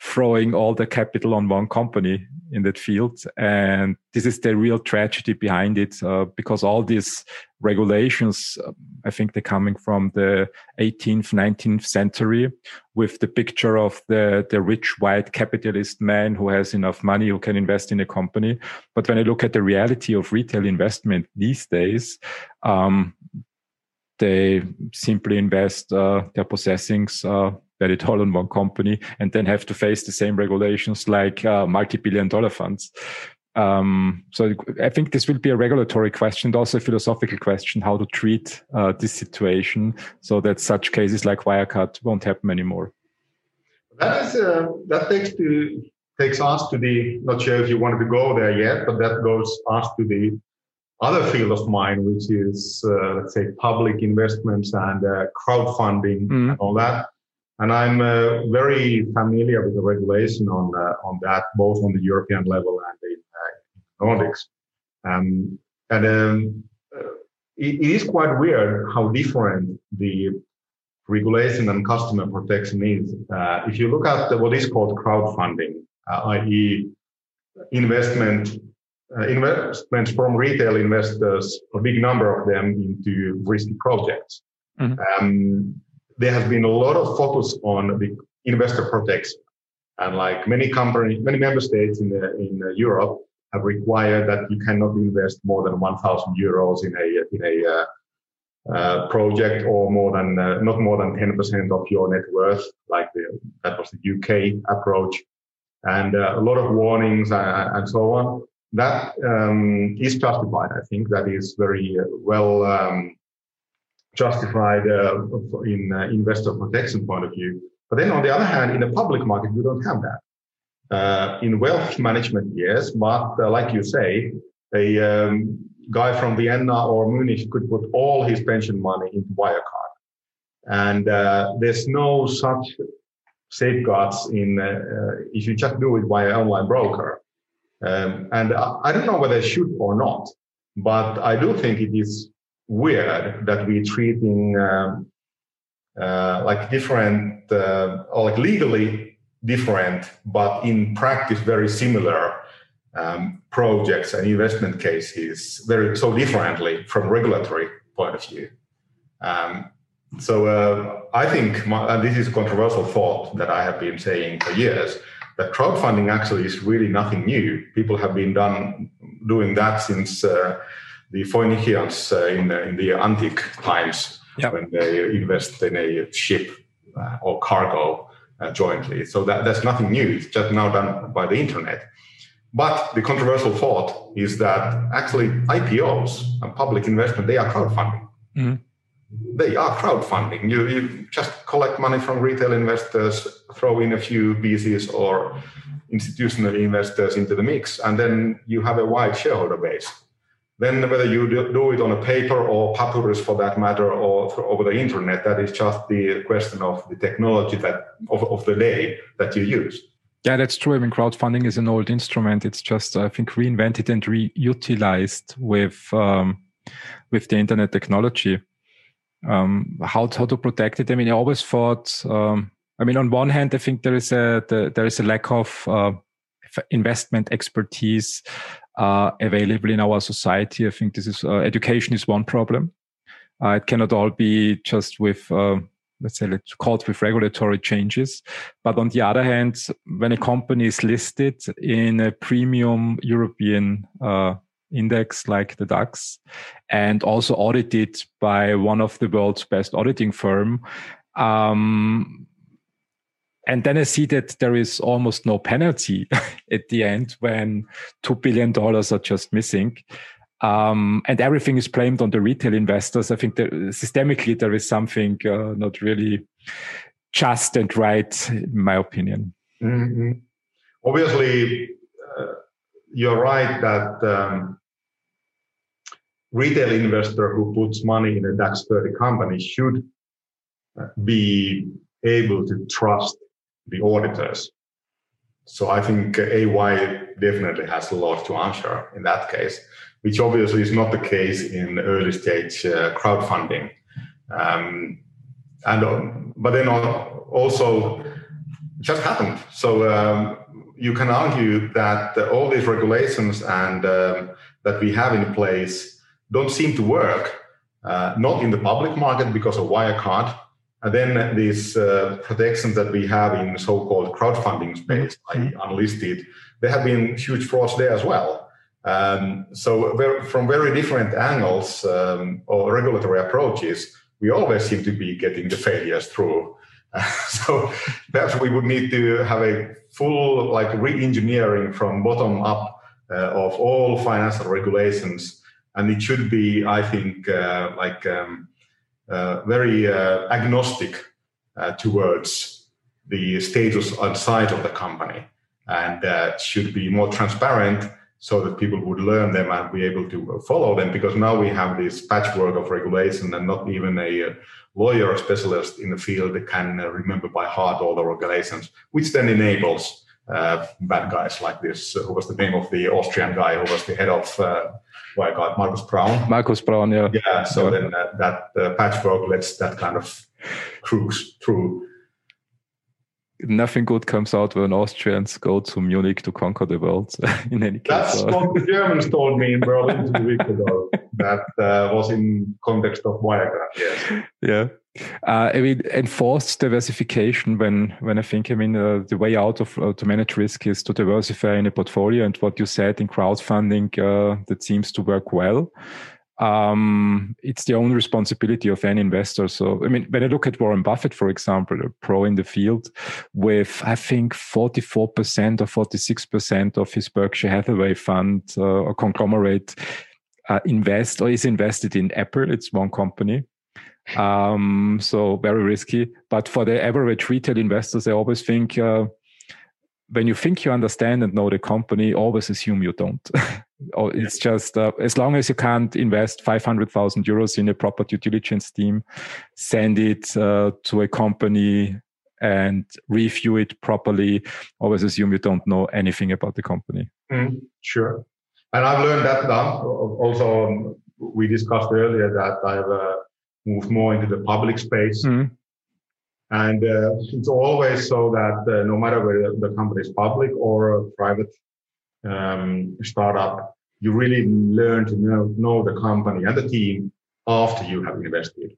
throwing all the capital on one company in that field. And this is the real tragedy behind it, uh, because all these regulations, uh, I think they're coming from the eighteenth, nineteenth century with the picture of the, the rich white capitalist man who has enough money, who can invest in a company. But when I look at the reality of retail investment these days, um, they simply invest uh, their possessings, uh, that it all in one company, and then have to face the same regulations like uh, multi-billion dollar funds. Um, so I think this will be a regulatory question, but also a philosophical question, how to treat uh, this situation so that such cases like Wirecard won't happen anymore. That is uh, that takes to takes us to the, not sure if you wanted to go there yet, but that goes us to the other field of mine, which is, uh, let's say, public investments and uh, crowdfunding mm-hmm. and all that. And I'm uh, very familiar with the regulation on uh, on that, both on the European level and the Nordics. Um, and um, it, it is quite weird how different the regulation and customer protection is. Uh, if you look at the, what is called crowdfunding, uh, that is investment uh, investments from retail investors, a big number of them into risky projects. Mm-hmm. Um, there has been a lot of focus on the investor protection, and like many companies, many member states in the, in Europe, have required that you cannot invest more than one thousand euros in a in a uh, uh, project, or more than uh, not more than ten percent of your net worth. Like the, that was the U K approach, and uh, a lot of warnings uh, and so on. That um, is justified. I think that is very well um, justified uh, in uh, investor protection point of view. But then on the other hand, in the public market, you don't have that. Uh, in wealth management, yes, but uh, like you say, a um, guy from Vienna or Munich could put all his pension money into Wirecard. And uh, there's no such safeguards in uh, if you just do it via online broker. Um, and I, I don't know whether it should or not, but I do think it is weird that we're treating um, uh, like different, uh, or like legally, different, but in practice very similar um, projects and investment cases very so differently from regulatory point of view. Um, so uh, I think, my, and this is a controversial thought that I have been saying for years, that crowdfunding actually is really nothing new. People have been done doing that since uh, the Phoenicians uh, in, the, in the antique times, yep. when they invest in a ship uh, or cargo. Uh, jointly. So that, that's nothing new. It's just now done by the internet. But the controversial thought is that actually I P Os and public investment, they are crowdfunding. Mm. They are crowdfunding. You, you just collect money from retail investors, throw in a few B Cs or institutional investors into the mix, and then you have a wide shareholder base. Then whether you do it on a paper or papyrus for that matter, or over the internet, that is just the question of the technology that of, of the day that you use. Yeah, that's true. I mean, crowdfunding is an old instrument. It's just, I think, reinvented and reutilized with um, with the internet technology. Um, how how to protect it? I mean, I always thought. Um, I mean, on one hand, I think there is a the, there is a lack of uh, investment expertise. Uh, available in our society. I think this is uh, education is one problem. Uh, it cannot all be just with, uh, let's say, let's call it with regulatory changes. But on the other hand, when a company is listed in a premium European uh, index like the DAX, and also audited by one of the world's best auditing firm, um, and then I see that there is almost no penalty at the end when two billion dollars are just missing. Um, and everything is blamed on the retail investors. I think that systemically there is something uh, not really just and right, in my opinion. Mm-hmm. Obviously, uh, you're right that um, retail investor who puts money in a DAX thirty company should be able to trust the auditors. So I think A Y definitely has a lot to answer in that case, which obviously is not the case in early stage uh, crowdfunding. Um, and um, but then also it just happened. So um, you can argue that all these regulations and um, that we have in place don't seem to work, uh, not in the public market because of Wirecard. And then these uh, protections that we have in so-called crowdfunding space, mm-hmm. that is unlisted, there have been huge frauds there as well. Um, so very, from very different angles um, or regulatory approaches, we always seem to be getting the failures through. Uh, so perhaps we would need to have a full like re-engineering from bottom up uh, of all financial regulations. And it should be, I think, uh, like um, uh, very uh, agnostic uh, towards the status outside of the company, and uh, should be more transparent so that people would learn them and be able to follow them. Because now we have this patchwork of regulation, and not even a lawyer or specialist in the field can remember by heart all the regulations, which then enables uh, bad guys like this. Who was the name of the Austrian guy who was the head of uh, Wirecard? Marcus Braun. Marcus Braun, yeah. Yeah, so yeah. then uh, that uh, patchwork lets that kind of cruise through. Nothing good comes out when Austrians go to Munich to conquer the world. In any case, that's what the Germans told me in Berlin two weeks ago. That uh, was in context of Wirecard. Yes. Yeah. Uh, I mean, enforced diversification. When when I think, I mean, uh, the way out of uh, to manage risk is to diversify in a portfolio. And what you said in crowdfunding, uh, that seems to work well. Um, it's the own responsibility of any investor. So, I mean, when I look at Warren Buffett, for example, a pro in the field, with I think forty-four percent or forty-six percent of his Berkshire Hathaway fund uh, or conglomerate uh, invest or is invested in Apple. It's one company. Um, so very risky. But for the average retail investors, I always think, uh, when you think you understand and know the company, always assume you don't. Or it's just uh, as long as you can't invest five hundred thousand euros in a proper due diligence team, send it uh, to a company and review it properly. Always assume you don't know anything about the company. Mm, sure. And I've learned that now. Also, um, we discussed earlier that I've uh, moved more into the public space. Mm. And uh, it's always so that uh, no matter whether the company is public or private, Um, startup, you really learn to know, know the company and the team after you have invested.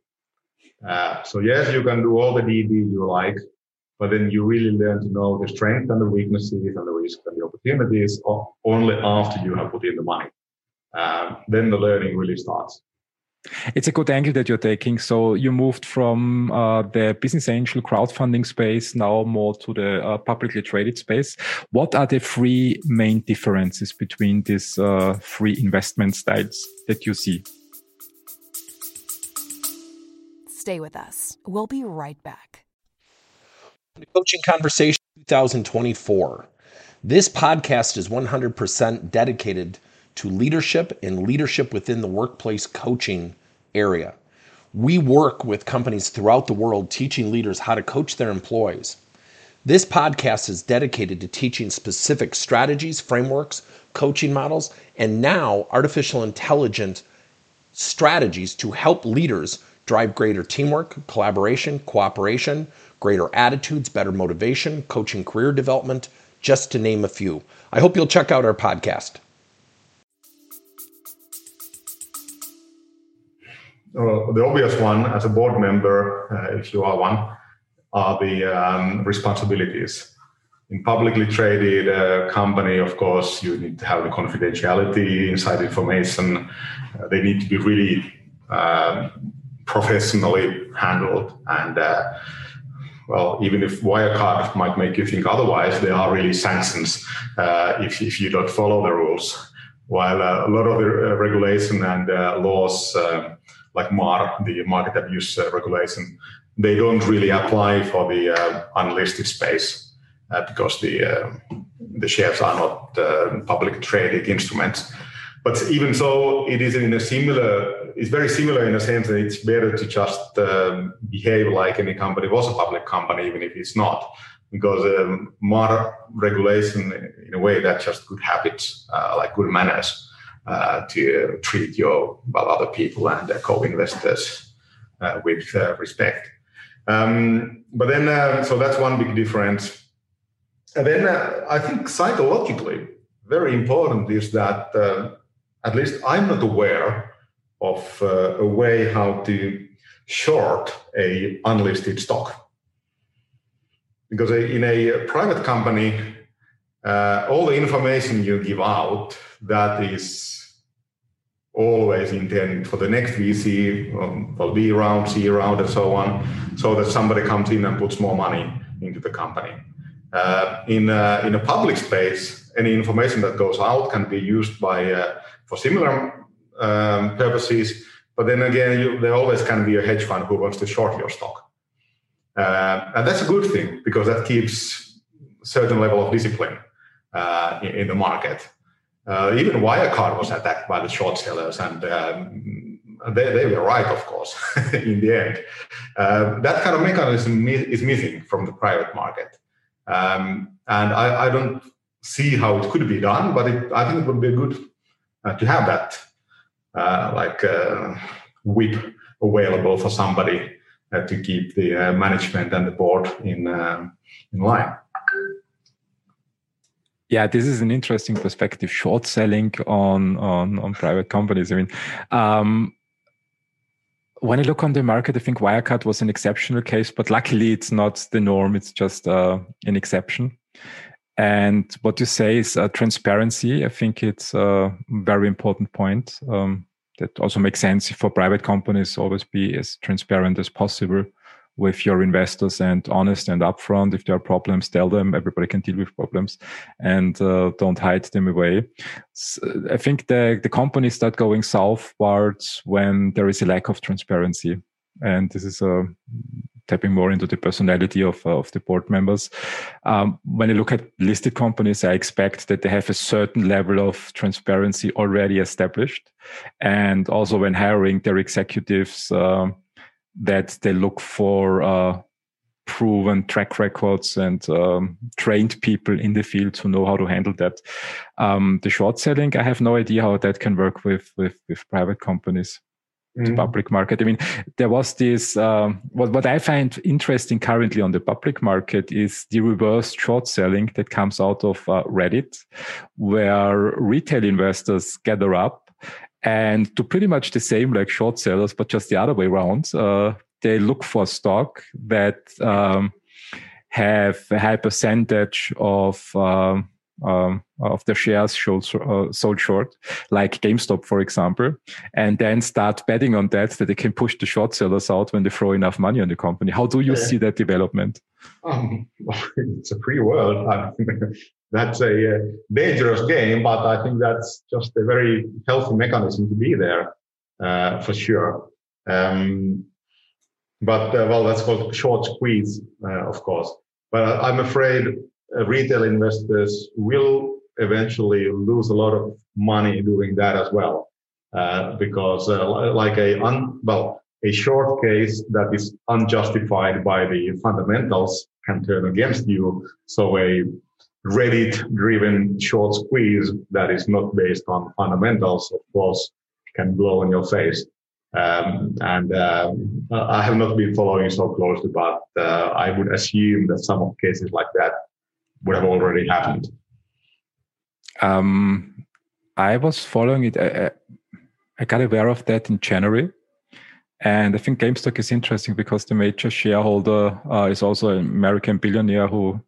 Uh, so yes, you can do all the D D you like, but then you really learn to know the strengths and the weaknesses and the risks and the opportunities only after you have put in the money. Um, then the learning really starts. It's a good angle that you're taking. So you moved from uh, the business angel crowdfunding space now more to the uh, publicly traded space. What are the three main differences between these uh, three investment styles that you see? Stay with us. We'll be right back. The Coaching Conversation twenty twenty-four. This podcast is one hundred percent dedicated to leadership and leadership within the workplace coaching area. We work with companies throughout the world teaching leaders how to coach their employees. This podcast is dedicated to teaching specific strategies, frameworks, coaching models, and now artificial intelligence strategies to help leaders drive greater teamwork, collaboration, cooperation, greater attitudes, better motivation, coaching career development, just to name a few. I hope you'll check out our podcast. Uh, the obvious one as a board member, uh, if you are one, are the um, responsibilities. In publicly traded uh, company, of course, you need to have the confidentiality, inside information. Uh, they need to be really uh, professionally handled. And, uh, well, even if Wirecard might make you think otherwise, there are really sanctions uh, if, if you don't follow the rules. While uh, a lot of the uh, regulation and uh, laws, uh, like M A R, the market abuse uh, regulation, they don't really apply for the uh, unlisted space uh, because the uh, the shares are not uh, public traded instruments. But even so, it is in a similar, it's very similar in a sense that it's better to just uh, behave like any company was a public company, even if it's not, because um, M A R regulation, in a way, that's just good habits, uh, like good manners. Uh, to uh, treat your well, other people and uh, co-investors uh, with uh, respect. Um, but then, uh, so that's one big difference. And then uh, I think psychologically, very important is that uh, at least I'm not aware of uh, a way how to short a unlisted stock. Because in a private company, uh, all the information you give out, that is always intended for the next V C, or B round, C round, and so on, so that somebody comes in and puts more money into the company. Uh, in, a, in a public space, any information that goes out can be used by uh, for similar um, purposes. But then again, you, there always can be a hedge fund who wants to short your stock. Uh, and that's a good thing, because that keeps a certain level of discipline uh, in, in the market. Uh, even Wirecard was attacked by the short sellers, and um, they, they were right, of course, in the end. Uh, that kind of mechanism is missing from the private market. Um, and I, I don't see how it could be done, but it, I think it would be good uh, to have that uh, like uh, whip available for somebody uh, to keep the uh, management and the board in uh, in line. Yeah, this is an interesting perspective, short selling on on, on private companies. I mean, um, when I look on the market, I think Wirecard was an exceptional case, but luckily it's not the norm. It's just uh, an exception. And what you say is uh, transparency. I think it's a very important point. Um, that also makes sense for private companies. Always be as transparent as possible with your investors, and honest and upfront. If there are problems, tell them. Everybody can deal with problems, and uh, don't hide them away. So I think the, the companies start going southwards when there is a lack of transparency. And this is uh, tapping more into the personality of, uh, of the board members. Um, when I look at listed companies, I expect that they have a certain level of transparency already established. And also when hiring their executives, uh, that they look for uh, proven track records and um, trained people in the field who know how to handle that. Um, the short selling, I have no idea how that can work with with, with private companies, mm. the public market. I mean, there was this, um, what, what I find interesting currently on the public market is the reverse short selling that comes out of uh, Reddit, where retail investors gather up and do pretty much the same like short sellers, but just the other way around. Uh, they look for stock that um, have a high percentage of um, um, of the shares sold, uh, sold short, like GameStop, for example, and then start betting on that, that they can push the short sellers out when they throw enough money on the company. How do you yeah. see that development? Um, it's a free world. I mean, that's a uh, dangerous game, but I think that's just a very healthy mechanism to be there, uh, for sure. Um, but, uh, well, that's called short squeeze, uh, of course. But I'm afraid uh, retail investors will eventually lose a lot of money doing that as well. Uh, because, uh, like a, un- well, a short case that is unjustified by the fundamentals can turn against you. So a Reddit-driven short squeeze that is not based on fundamentals, of course, can blow in your face. Um, and uh, I have not been following so closely, but uh, I would assume that some of cases like that would have already happened. Um, I was following it. I, I got aware of that in January. And I think GameStop is interesting because the major shareholder uh, is also an American billionaire who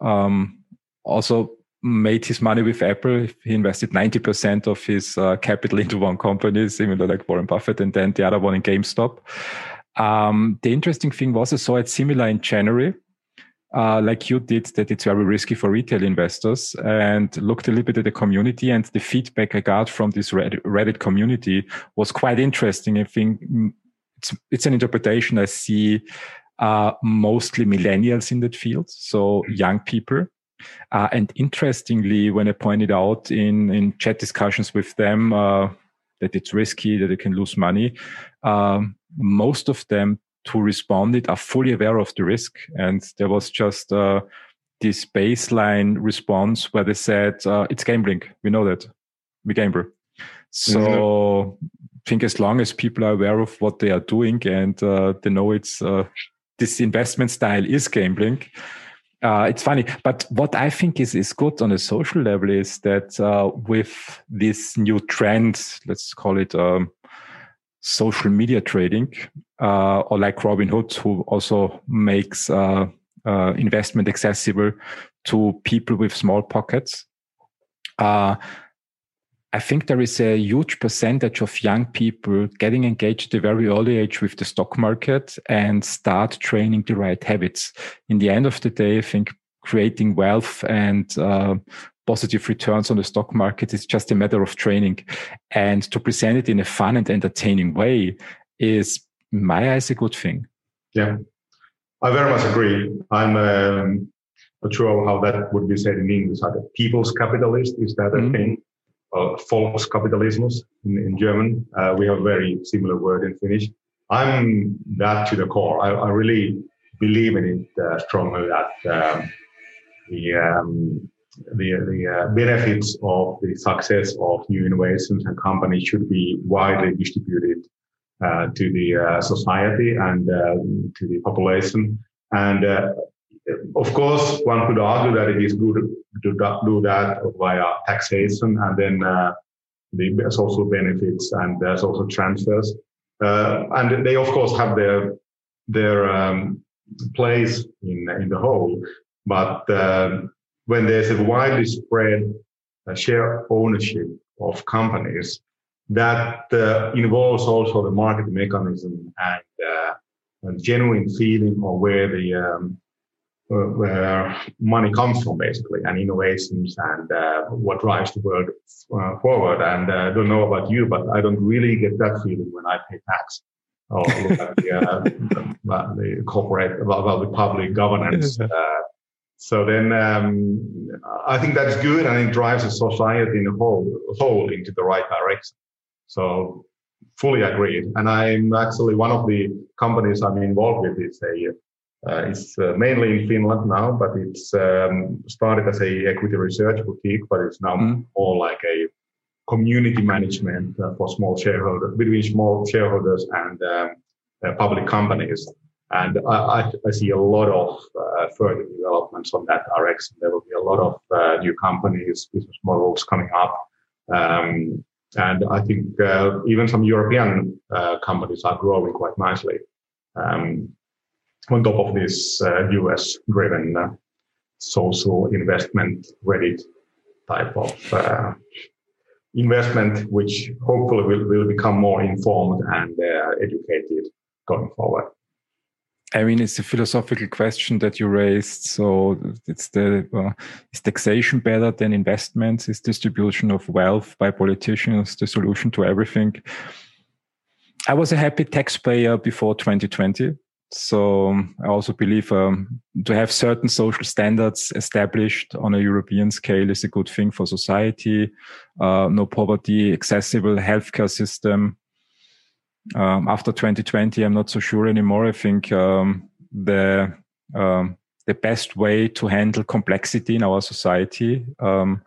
um, also made his money with Apple. He invested ninety percent of his uh, capital into one company, similar like Warren Buffett, and then the other one in GameStop. Um, the interesting thing was I saw it similar in January, uh, like you did, that it's very risky for retail investors, and looked a little bit at the community, and the feedback I got from this Reddit community was quite interesting. I think it's, it's an interpretation I see uh, mostly millennials in that field, so young people. Uh, and interestingly, when I pointed out in, in chat discussions with them uh, that it's risky, that they can lose money, um, most of them who responded are fully aware of the risk. And there was just uh, this baseline response where they said, uh, it's gambling. We know that. We gamble. So mm-hmm. I think as long as people are aware of what they are doing and uh, they know it's uh, this investment style is gambling, Uh, it's funny, but what I think is, is good on a social level is that uh, with this new trend, let's call it um, social media trading, uh, or like Robin Hood, who also makes uh, uh, investment accessible to people with small pockets. Uh, I think there is a huge percentage of young people getting engaged at a very early age with the stock market and start training the right habits. In the end of the day, I think creating wealth and uh, positive returns on the stock market. It's just a matter of training. And to present it in a fun and entertaining way is, in my eyes, a good thing. Yeah, I very much agree. I'm um, not sure how that would be said in English. Like people's capitalist, is that a mm-hmm. thing? Uh, Volkskapitalismus in, in German. Uh, we have a very similar word in Finnish. I'm that to the core. I, I really believe in it uh, strongly that um, the um, the, the uh, benefits of the success of new innovations and companies should be widely distributed uh, to the uh, society and uh, to the population. And uh, of course, one could argue that it is good to do that via taxation and then uh, the social benefits and uh, social transfers. Uh, and they, of course, have their their um, place in in the whole. But uh, when there's a widely spread uh, share ownership of companies, that uh, involves also the market mechanism and uh, a genuine feeling of where the um, where money comes from, basically, and innovations and uh, what drives the world uh, forward. And uh, I don't know about you, but I don't really get that feeling when I pay tax or look at the, uh, the corporate, well, the public governance. Uh, so then um, I think that's good, and it drives the society in a whole, whole into the right direction. So fully agreed. And I'm actually one of the companies I'm involved with is a Uh, it's uh, mainly in Finland now, but it's um, started as a equity research boutique, but it's now mm. more like a community management uh, for small shareholders, between small shareholders and um, uh, public companies. And I, I, I see a lot of uh, further developments on that direction. There will be a lot of uh, new companies, business models coming up. Um, and I think uh, even some European uh, companies are growing quite nicely. Um, On top of this uh, U S-driven uh, social investment Reddit type of uh, investment, which hopefully will, will become more informed and uh, educated going forward. I mean, it's a philosophical question that you raised. So it's the uh, is taxation better than investments? Is distribution of wealth by politicians the solution to everything? I was a happy taxpayer before twenty twenty. So I also believe um, to have certain social standards established on a European scale is a good thing for society. Uh, no poverty, accessible healthcare system. Um, after twenty twenty, I'm not so sure anymore. I think um, the um, the best way to handle complexity in our society um,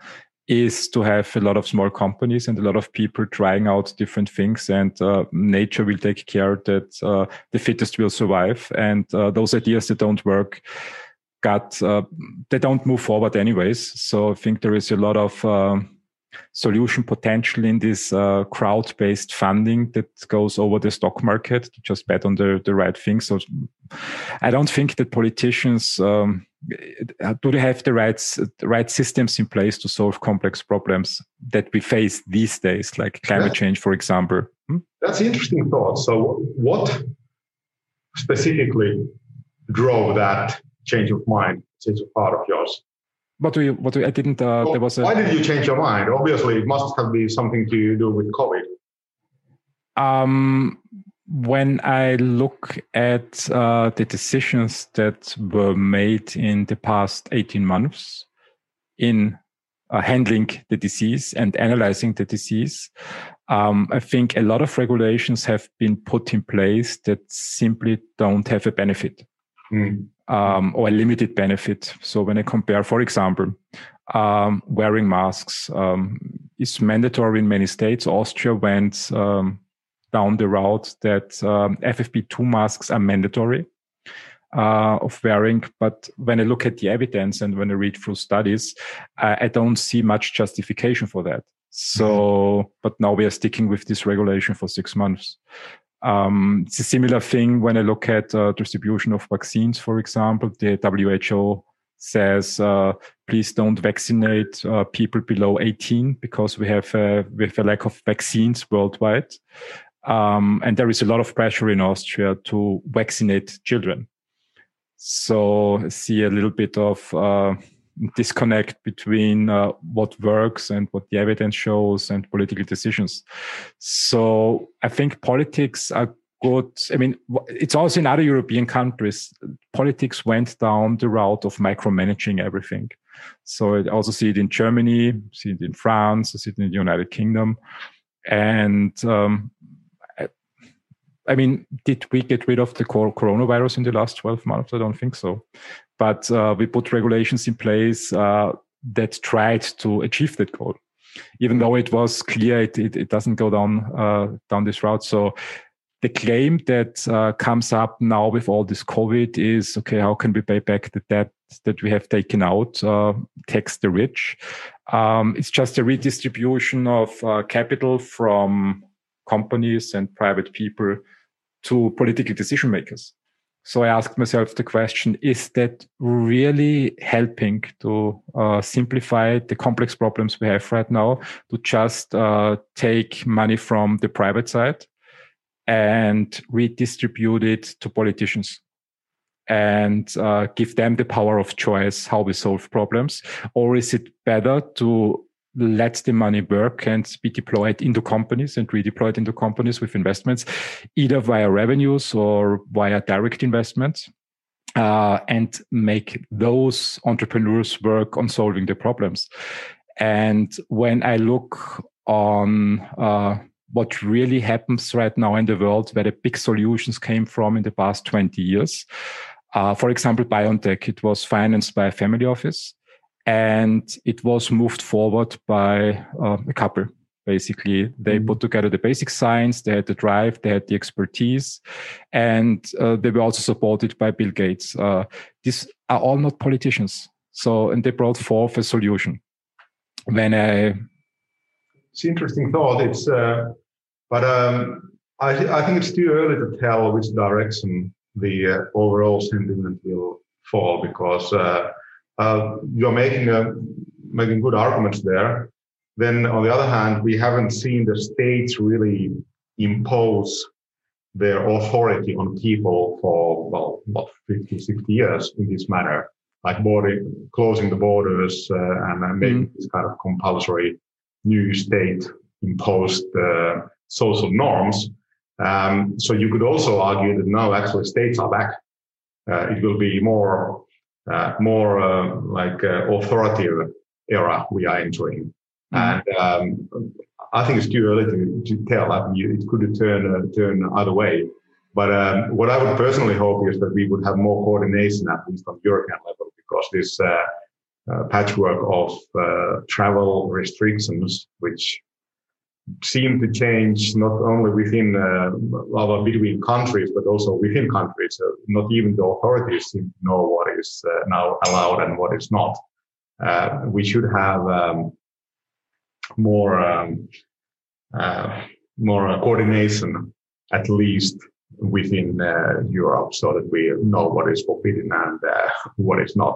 is to have a lot of small companies and a lot of people trying out different things, and uh, nature will take care that uh, the fittest will survive. And uh, those ideas that don't work, got uh, they don't move forward anyways. So I think there is a lot of uh, solution potential in this uh, crowd-based funding that goes over the stock market to just bet on the, the right things. So I don't think that politicians... Um, do they have the right, the right systems in place to solve complex problems that we face these days, like climate change, for example? Hmm? That's an interesting thought. So what specifically drove that change of mind, change of heart of yours? What do you, what do you, I didn't, uh, well, there was a... Why did you change your mind? Obviously, it must have been something to do with COVID. Um... When I look at uh, the decisions that were made in the past eighteen months in uh, handling the disease and analyzing the disease, um, I think a lot of regulations have been put in place that simply don't have a benefit mm. um, or a limited benefit. So when I compare, for example, um, wearing masks um, is mandatory in many states. Austria went... Um, down the route that um, F F P two masks are mandatory uh, of wearing. But when I look at the evidence and when I read through studies, I, I don't see much justification for that. So, but now we are sticking with this regulation for six months. Um, it's a similar thing when I look at uh, distribution of vaccines, for example. The W H O says, uh, please don't vaccinate uh, people below eighteen because we have, a, we have a lack of vaccines worldwide. Um, and there is a lot of pressure in Austria to vaccinate children. So I see a little bit of uh, disconnect between uh, what works and what the evidence shows and political decisions. So I think politics are good. I mean, it's also in other European countries, politics went down the route of micromanaging everything. So I also see it in Germany, see it in France, I see it in the United Kingdom. And um, I, I mean, did we get rid of the coronavirus in the last twelve months? I don't think so. But uh, we put regulations in place uh, that tried to achieve that goal, even though it was clear it it, it doesn't go down uh, down this route. So the claim that uh, comes up now with all this COVID is, okay, how can we pay back the debt that we have taken out, uh, tax the rich? Um, it's just a redistribution of uh, capital from companies and private people to political decision makers. So I asked myself the question, is that really helping to uh, simplify the complex problems we have right now, to just uh, take money from the private side and redistribute it to politicians and uh, give them the power of choice how we solve problems? Or is it better to let the money work and be deployed into companies and redeployed into companies with investments, either via revenues or via direct investments, uh, and make those entrepreneurs work on solving the problems? And when I look on uh, what really happens right now in the world, where the big solutions came from in the past twenty years, uh, for example, BioNTech, it was financed by a family office. And it was moved forward by uh, a couple, basically. They mm-hmm. put together the basic science, they had the drive, they had the expertise, and uh, they were also supported by Bill Gates. Uh, these are all not politicians. So, and they brought forth a solution. When I... It's an interesting thought. It's, uh, but um, I, th- I think it's too early to tell which direction the uh, overall sentiment will fall, because... Uh, Uh, you're making a, making good arguments there. Then, on the other hand, we haven't seen the states really impose their authority on people for, well, about fifty, sixty years in this manner, like border, closing the borders uh, and uh, making mm. this kind of compulsory new state-imposed uh, social norms. Um, so you could also argue that no, actually states are back. Uh, it will be more... Uh, more uh, like uh, authoritative era we are entering. Mm-hmm. And um, I think it's too early to, to tell. I mean, you, it could turn uh, turn either way. But um, what I would personally hope is that we would have more coordination, at least on European level, because this uh, uh, patchwork of uh, travel restrictions, which seem to change not only within uh, our between countries, but also within countries. So not even the authorities seem to know what is uh, now allowed and what is not. Uh, we should have um, more um, uh, more uh, coordination, at least within uh, Europe, so that we know what is forbidden and uh, what is not.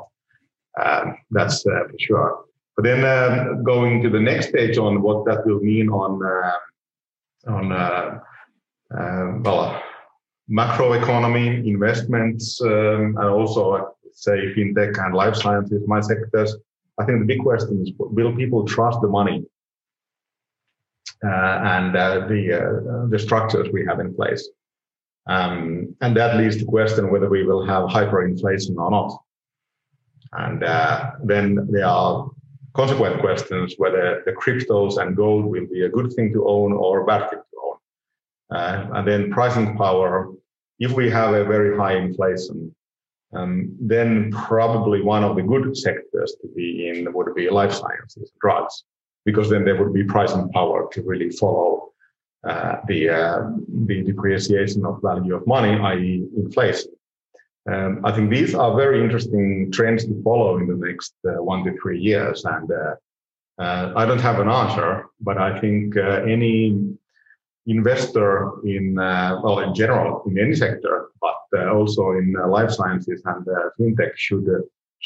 Um, that's uh, for sure. But then uh, going to the next stage on what that will mean on uh, on uh, uh, well, macroeconomy, investments, um, and also uh, say fintech and life sciences, my sectors. I think the big question is: will people trust the money uh, and uh, the uh, the structures we have in place? Um, and that leads to the question whether we will have hyperinflation or not. And uh, then there are consequent questions whether the cryptos and gold will be a good thing to own or a bad thing to own. Uh, and then pricing power, if we have a very high inflation, um, then probably one of the good sectors to be in would be life sciences, drugs, because then there would be pricing power to really follow uh, the, uh, the depreciation of value of money, that is inflation. Um, I think these are very interesting trends to follow in the next uh, one to three years. And uh, uh, I don't have an answer, but I think uh, any investor in, uh, well, in general, in any sector, but uh, also in uh, life sciences and uh, fintech should uh,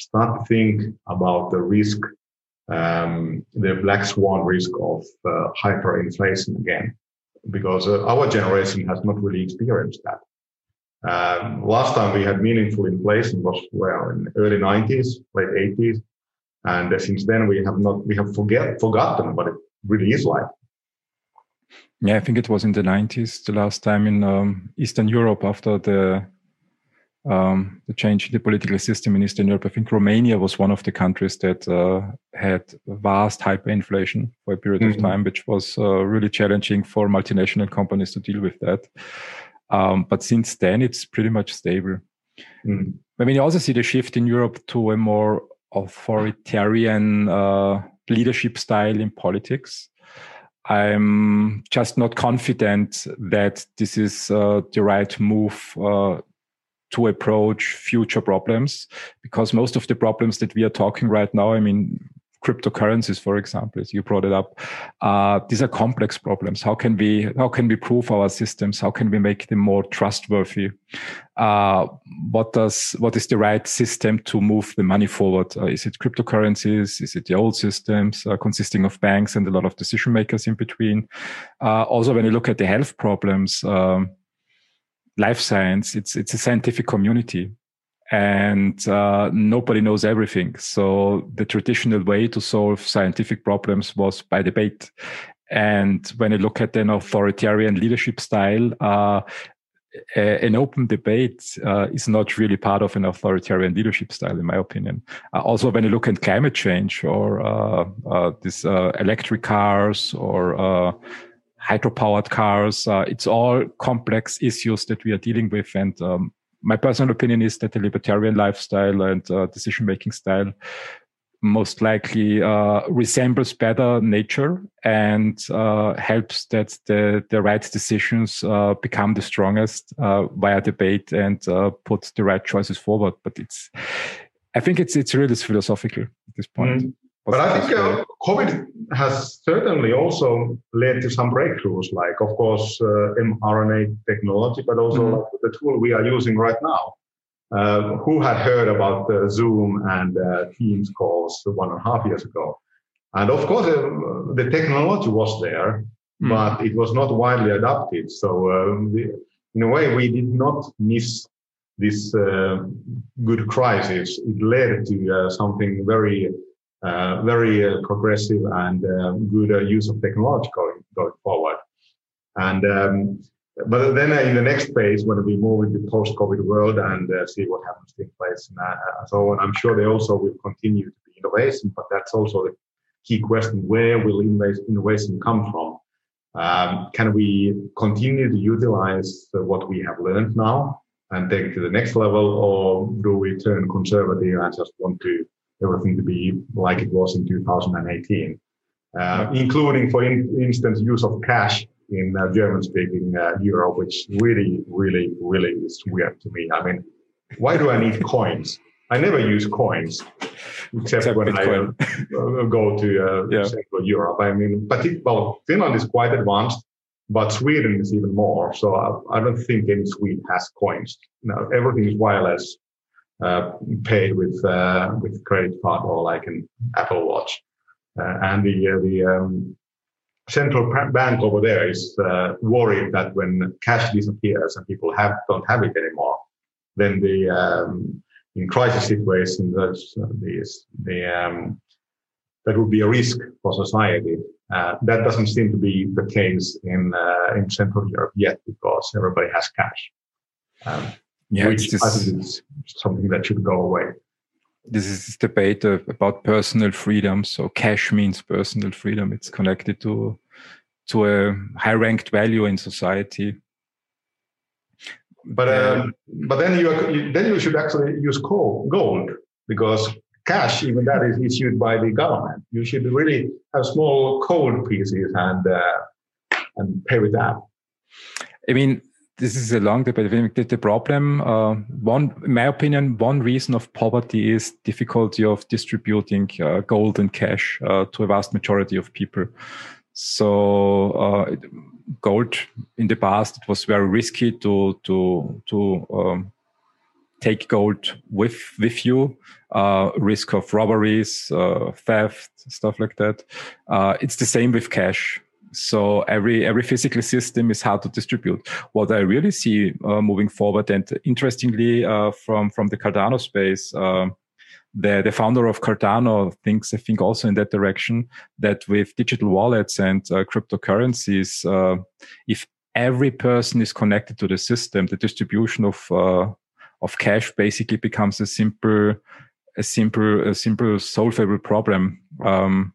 start to think about the risk, um, the black swan risk of uh, hyperinflation again, because uh, our generation has not really experienced that. Um, last time we had meaningful inflation was well in the early nineties, late eighties, And uh, since then, we have not we have forget forgotten what it really is like. Yeah, I think it was in the nineties the last time in um, Eastern Europe after the um, the change in the political system in Eastern Europe. I think Romania was one of the countries that uh, had vast hyperinflation for a period mm-hmm. of time, which was uh, really challenging for multinational companies to deal with that. Um, but since then, it's pretty much stable. Mm-hmm. I mean, you also see the shift in Europe to a more authoritarian uh, leadership style in politics. I'm just not confident that this is uh, the right move uh, to approach future problems, because most of the problems that we are talking right now, I mean, cryptocurrencies, for example, as you brought it up, uh, these are complex problems. How can we how can we prove our systems? How can we make them more trustworthy? Uh, what does what is the right system to move the money forward? Uh, is it cryptocurrencies? Is it the old systems uh, consisting of banks and a lot of decision makers in between? Uh, also, when you look at the health problems, um, life science, it's it's a scientific community. And uh, nobody knows everything. So the traditional way to solve scientific problems was by debate. And when you look at an authoritarian leadership style, uh, a, an open debate uh, is not really part of an authoritarian leadership style, in my opinion. Uh, also, when you look at climate change or uh, uh, these uh, electric cars or uh, hydropowered cars, uh, it's all complex issues that we are dealing with. And um, my personal opinion is that the libertarian lifestyle and uh, decision-making style most likely uh, resembles better nature and uh, helps that the, the right decisions uh, become the strongest uh, via debate and uh, put the right choices forward. But it's, I think it's it's really philosophical at this point. Mm. But I think uh, COVID has certainly also led to some breakthroughs, like, of course, uh, mRNA technology, but also mm-hmm. like the tool we are using right now. Uh, who had heard about uh, Zoom and uh, Teams calls one and a half years ago? And of course, uh, the technology was there, mm-hmm. but it was not widely adopted. So um, the, in a way, we did not miss this uh, good crisis. It led to uh, something very... Uh, very uh, progressive and uh, good uh, use of technology going, going forward. And um, but then uh, in the next phase, when we move into the post-COVID world and uh, see what happens to inflation and so on, I'm sure they also will continue to be innovation, but that's also the key question, where will innovation come from? Um, can we continue to utilize what we have learned now and take it to the next level, or do we turn conservative and just want to everything to be like it was in two thousand eighteen, uh, including, for in, instance, use of cash in uh, German-speaking uh, Europe, which really, really, really is weird to me. I mean, why do I need coins? I never use coins, except, except when Bitcoin. I uh, go to uh, yeah. Central Europe. I mean, partic- well, Finland is quite advanced, but Sweden is even more. So I, I don't think any Swede has coins. No, everything is wireless. Uh, paid with uh, with credit card or like an Apple Watch, uh, and the uh, the um, central bank over there is uh, worried that when cash disappears and people have don't have it anymore, then the um, in crisis situations the the um, that would be a risk for society. Uh, that doesn't seem to be the case in uh, in Central Europe yet, because everybody has cash. Um, Yeah, which this, I think is something that should go away. This is this debate of, about personal freedom. So cash means personal freedom. It's connected to to a high-ranked value in society. But uh, um, but then you, are, you then you should actually use gold, gold because cash, even that, is issued by the government. You should really have small gold pieces and uh, and pay with that. I mean. This is a long debate. The problem, uh, one, in my opinion, one reason of poverty is difficulty of distributing uh, gold and cash uh, to a vast majority of people. So uh, gold in the past, it was very risky to to to um, take gold with with you. Uh, risk of robberies, uh, theft, stuff like that. Uh, it's the same with cash. So every every physical system is hard to distribute. What I really see uh, moving forward, and interestingly, uh, from from the Cardano space, uh, The, the founder of Cardano thinks, I think, also in that direction, that with digital wallets and uh, cryptocurrencies, uh, if every person is connected to the system, the distribution of uh, of cash basically becomes a simple, a simple, a simple solvable problem. Um,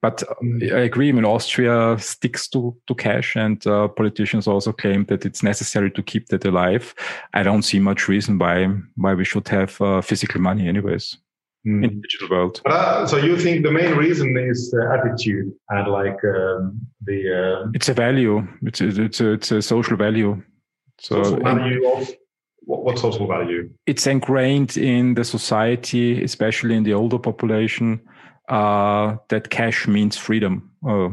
but I agree. I mean, Austria sticks to to cash, and uh, politicians also claim that it's necessary to keep that alive. I don't see much reason why why we should have uh, physical money, anyways. Mm. In the digital world. But, uh, so you think the main reason is uh, attitude and like um, the... Uh, it's a value. It's a, it's a, it's a social value. So social value of, what, what social value? It's ingrained in the society, especially in the older population, uh, that cash means freedom. Uh,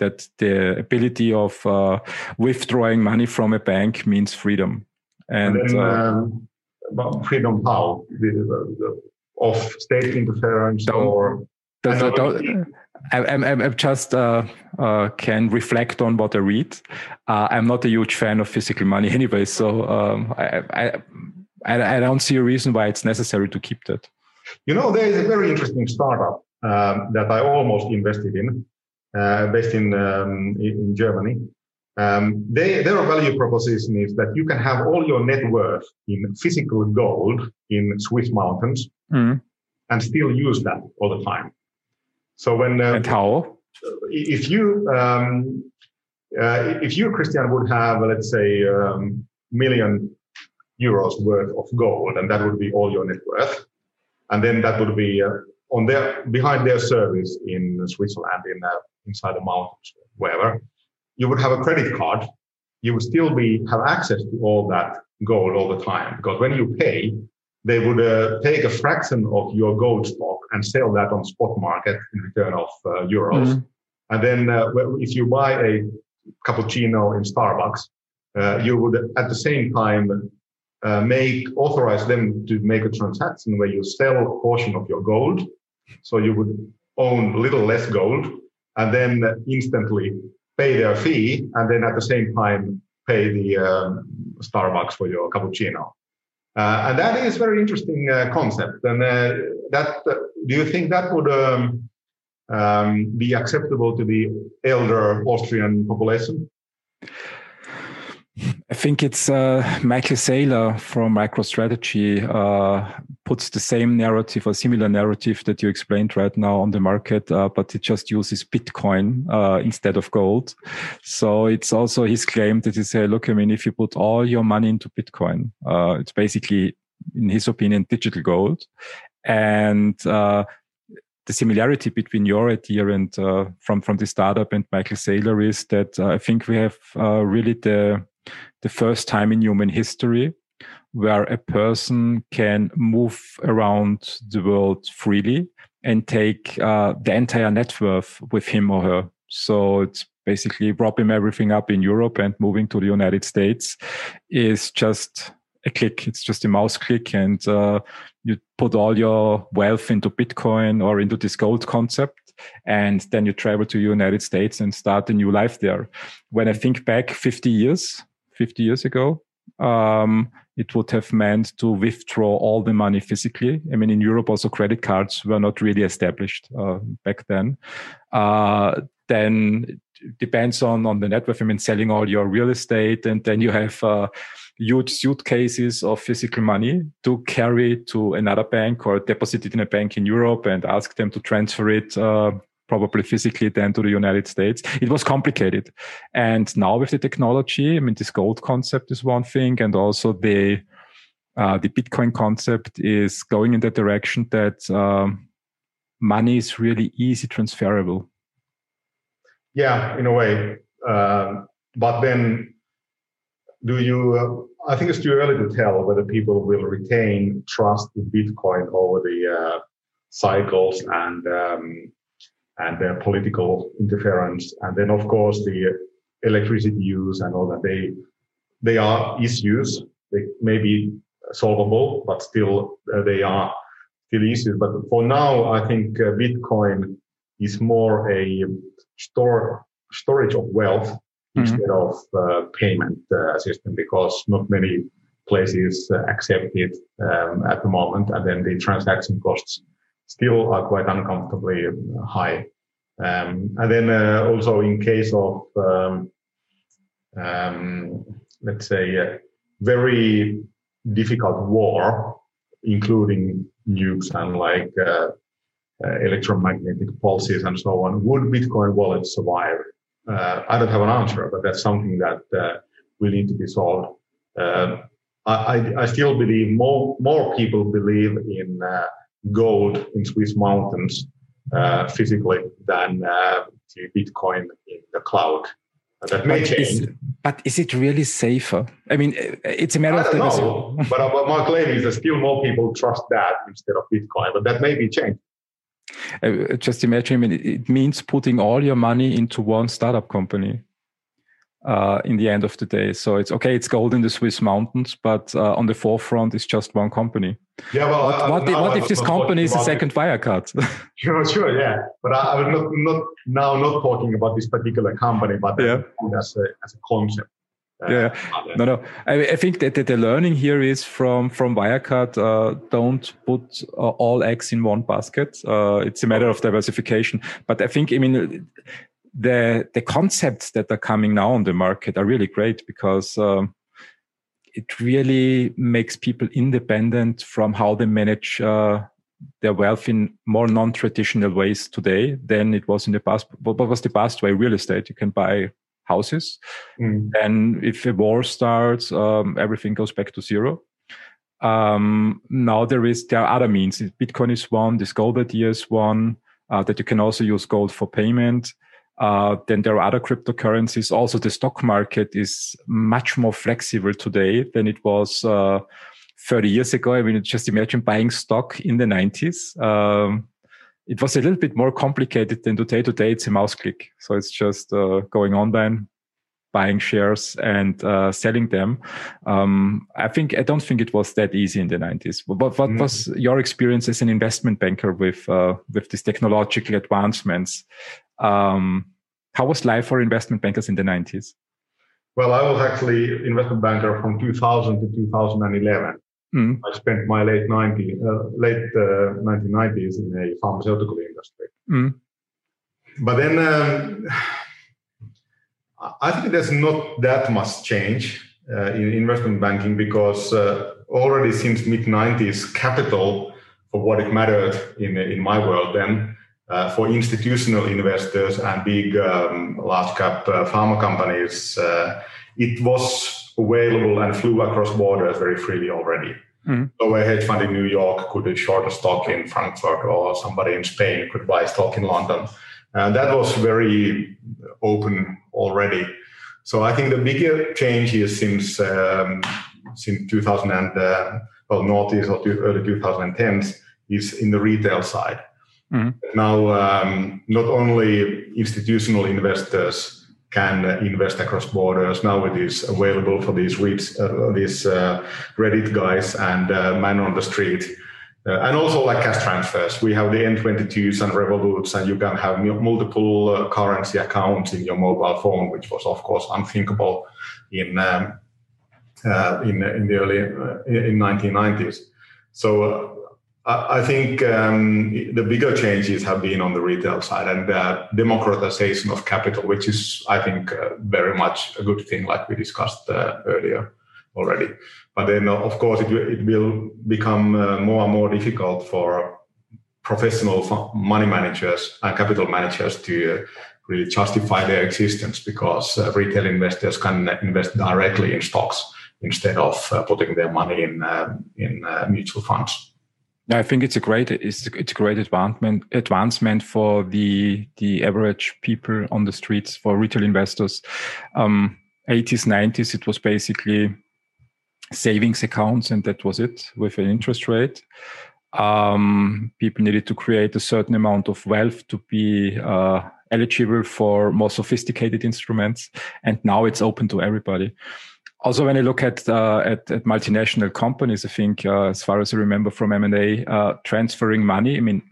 that the ability of uh, withdrawing money from a bank means freedom. And, and then, um, uh, freedom how? The, the, the, Of state interference, don't, or don't, don't, don't, I, I'm, I'm just uh, uh, can reflect on what I read. Uh, I'm not a huge fan of physical money, anyway, so um, I, I, I, I don't see a reason why it's necessary to keep that. You know, there is a very interesting startup um, that I almost invested in, uh, based in um, in Germany. Um, they, their value proposition is that you can have all your net worth in physical gold in Swiss mountains mm. and still use that all the time. So when uh, and how? If you um, uh, if you Christian would have, let's say, a um, million euros worth of gold, and that would be all your net worth, and then that would be uh, on their behind their service in Switzerland, in uh, inside the mountains, wherever. You would have a credit card, you would still be have access to all that gold all the time. Because when you pay, they would uh, take a fraction of your gold stock and sell that on spot market in return of uh, euros. Mm. And then uh, if you buy a cappuccino in Starbucks, uh, you would at the same time uh, make authorize them to make a transaction where you sell a portion of your gold. So you would own a little less gold and then instantly pay their fee, and then at the same time pay the uh, Starbucks for your cappuccino. Uh, and that is very interesting uh, concept. And uh, that, uh, do you think that would um, um, be acceptable to the elder Austrian population? I think it's uh, Michael Saylor from MicroStrategy uh, puts the same narrative or similar narrative that you explained right now on the market, uh, but it just uses Bitcoin uh, instead of gold. So it's also his claim that he said, look, I mean, if you put all your money into Bitcoin, uh, it's basically, in his opinion, digital gold. And uh, the similarity between your idea and uh, from, from the startup and Michael Saylor is that uh, I think we have uh, really the... the first time in human history where a person can move around the world freely and take uh, the entire net worth with him or her. So it's basically wrapping everything up in Europe and moving to the United States is just a click. It's just a mouse click, and uh, you put all your wealth into Bitcoin or into this gold concept. And then you travel to the United States and start a new life there. When I think back fifty years, fifty years ago, um, it would have meant to withdraw all the money physically. I mean, in Europe, also credit cards were not really established uh, back then. Uh, then it depends on, on the net worth. I mean, selling all your real estate, and then you have uh, huge suitcases of physical money to carry to another bank or deposit it in a bank in Europe and ask them to transfer it uh, probably physically then to the United States. It was complicated. And now with the technology, I mean, this gold concept is one thing, and also the uh, the Bitcoin concept is going in the direction that um, money is really easy transferable. Yeah, in a way. Uh, but then... Do you, uh, I think it's too early to tell whether people will retain trust in Bitcoin over the uh, cycles and um, and their political interference. And then, of course, the electricity use and all that. They they are issues. They may be solvable, but still uh, they are still issues. But for now, I think uh, Bitcoin is more a store storage of wealth. Instead of uh, payment uh, system, because not many places uh, accept it um, at the moment, and then the transaction costs still are quite uncomfortably high. Um, and then uh, also in case of, um, um, let's say, a very difficult war, including nukes and like uh, uh, electromagnetic pulses and so on, would Bitcoin wallet survive? Uh, I don't have an answer, but that's something that uh, will need to be solved. Uh, I, I still believe more more people believe in uh, gold in Swiss mountains uh, physically than uh, Bitcoin in the cloud. That may change. Is, but is it really safer? I mean, it's a matter I don't of know, but, uh, but my claim is that still more people trust that instead of Bitcoin, but that may be changed. Uh, just imagine, I mean, it means putting all your money into one startup company uh, in the end of the day. So it's okay, it's gold in the Swiss mountains, but uh, on the forefront is just one company. Yeah, well, what, uh, what, what if this company is a second Wirecard? Sure, sure, yeah. But I, I was not, not now not talking about this particular company, but yeah. as, a, as a concept. Uh, yeah, no, no. I, I think that, that the learning here is from from Wirecard. Uh, don't put uh, all eggs in one basket. Uh, it's a matter of diversification. But I think, I mean, the the concepts that are coming now on the market are really great because um, it really makes people independent from how they manage uh, their wealth in more non-traditional ways today than it was in the past. What was the past way? Real estate. You can buy houses. Mm. And if a war starts, um, everything goes back to zero. Um, now there is, there are other means. Bitcoin is one, this gold idea is one, uh, that you can also use gold for payment. Uh, then there are other cryptocurrencies. Also, the stock market is much more flexible today than it was, uh, thirty years ago. I mean, just imagine buying stock in the nineties. Um, It was a little bit more complicated than today. Today, it's a mouse click. So it's just uh, going online, buying shares and uh, selling them. Um, I think I don't think it was that easy in the nineties. But what mm. was your experience as an investment banker with uh, with these technological advancements? Um, how was life for investment bankers in the nineties? Well, I was actually an investment banker from two thousand to two thousand eleven. Mm. I spent my late nineties, uh, late uh, nineteen nineties in a pharmaceutical industry. Mm. But then um, I think there's not that much change uh, in investment banking because uh, already since mid nineties, capital, for what it mattered in in my world then, uh, for institutional investors and big um, large cap uh, pharma companies, uh, it was available and flew across borders very freely already. Mm. So a hedge fund in New York could short a stock in Frankfurt, or somebody in Spain could buy stock in London. And that was very open already. So I think the bigger change is since um, since two thousand and uh, well, noughties or early twenty tens is in the retail side. Mm. Now, um, not only institutional investors can invest across borders. Now it is available for these reads, uh, these uh, Reddit guys and uh, man on the street, uh, and also like cash transfers. We have the N twenty-twos and Revoluts, and you can have multiple uh, currency accounts in your mobile phone, which was of course unthinkable in um, uh, in, in the early uh, in nineteen nineties. So uh, I think um, the bigger changes have been on the retail side and the democratization of capital, which is, I think, uh, very much a good thing, like we discussed uh, earlier already. But then, of course, it, it will become uh, more and more difficult for professional money managers and capital managers to uh, really justify their existence because uh, retail investors can invest directly in stocks instead of uh, putting their money in, uh, in uh, mutual funds. I think it's a great it's it's a great advancement advancement for the the average people on the streets, for retail investors. Um, eighties, nineties, it was basically savings accounts, and that was it with an interest rate. Um, people needed to create a certain amount of wealth to be uh, eligible for more sophisticated instruments, and now it's open to everybody. Also, when I look at, uh, at at multinational companies, I think, uh, as far as I remember from M and A, uh, transferring money, I mean,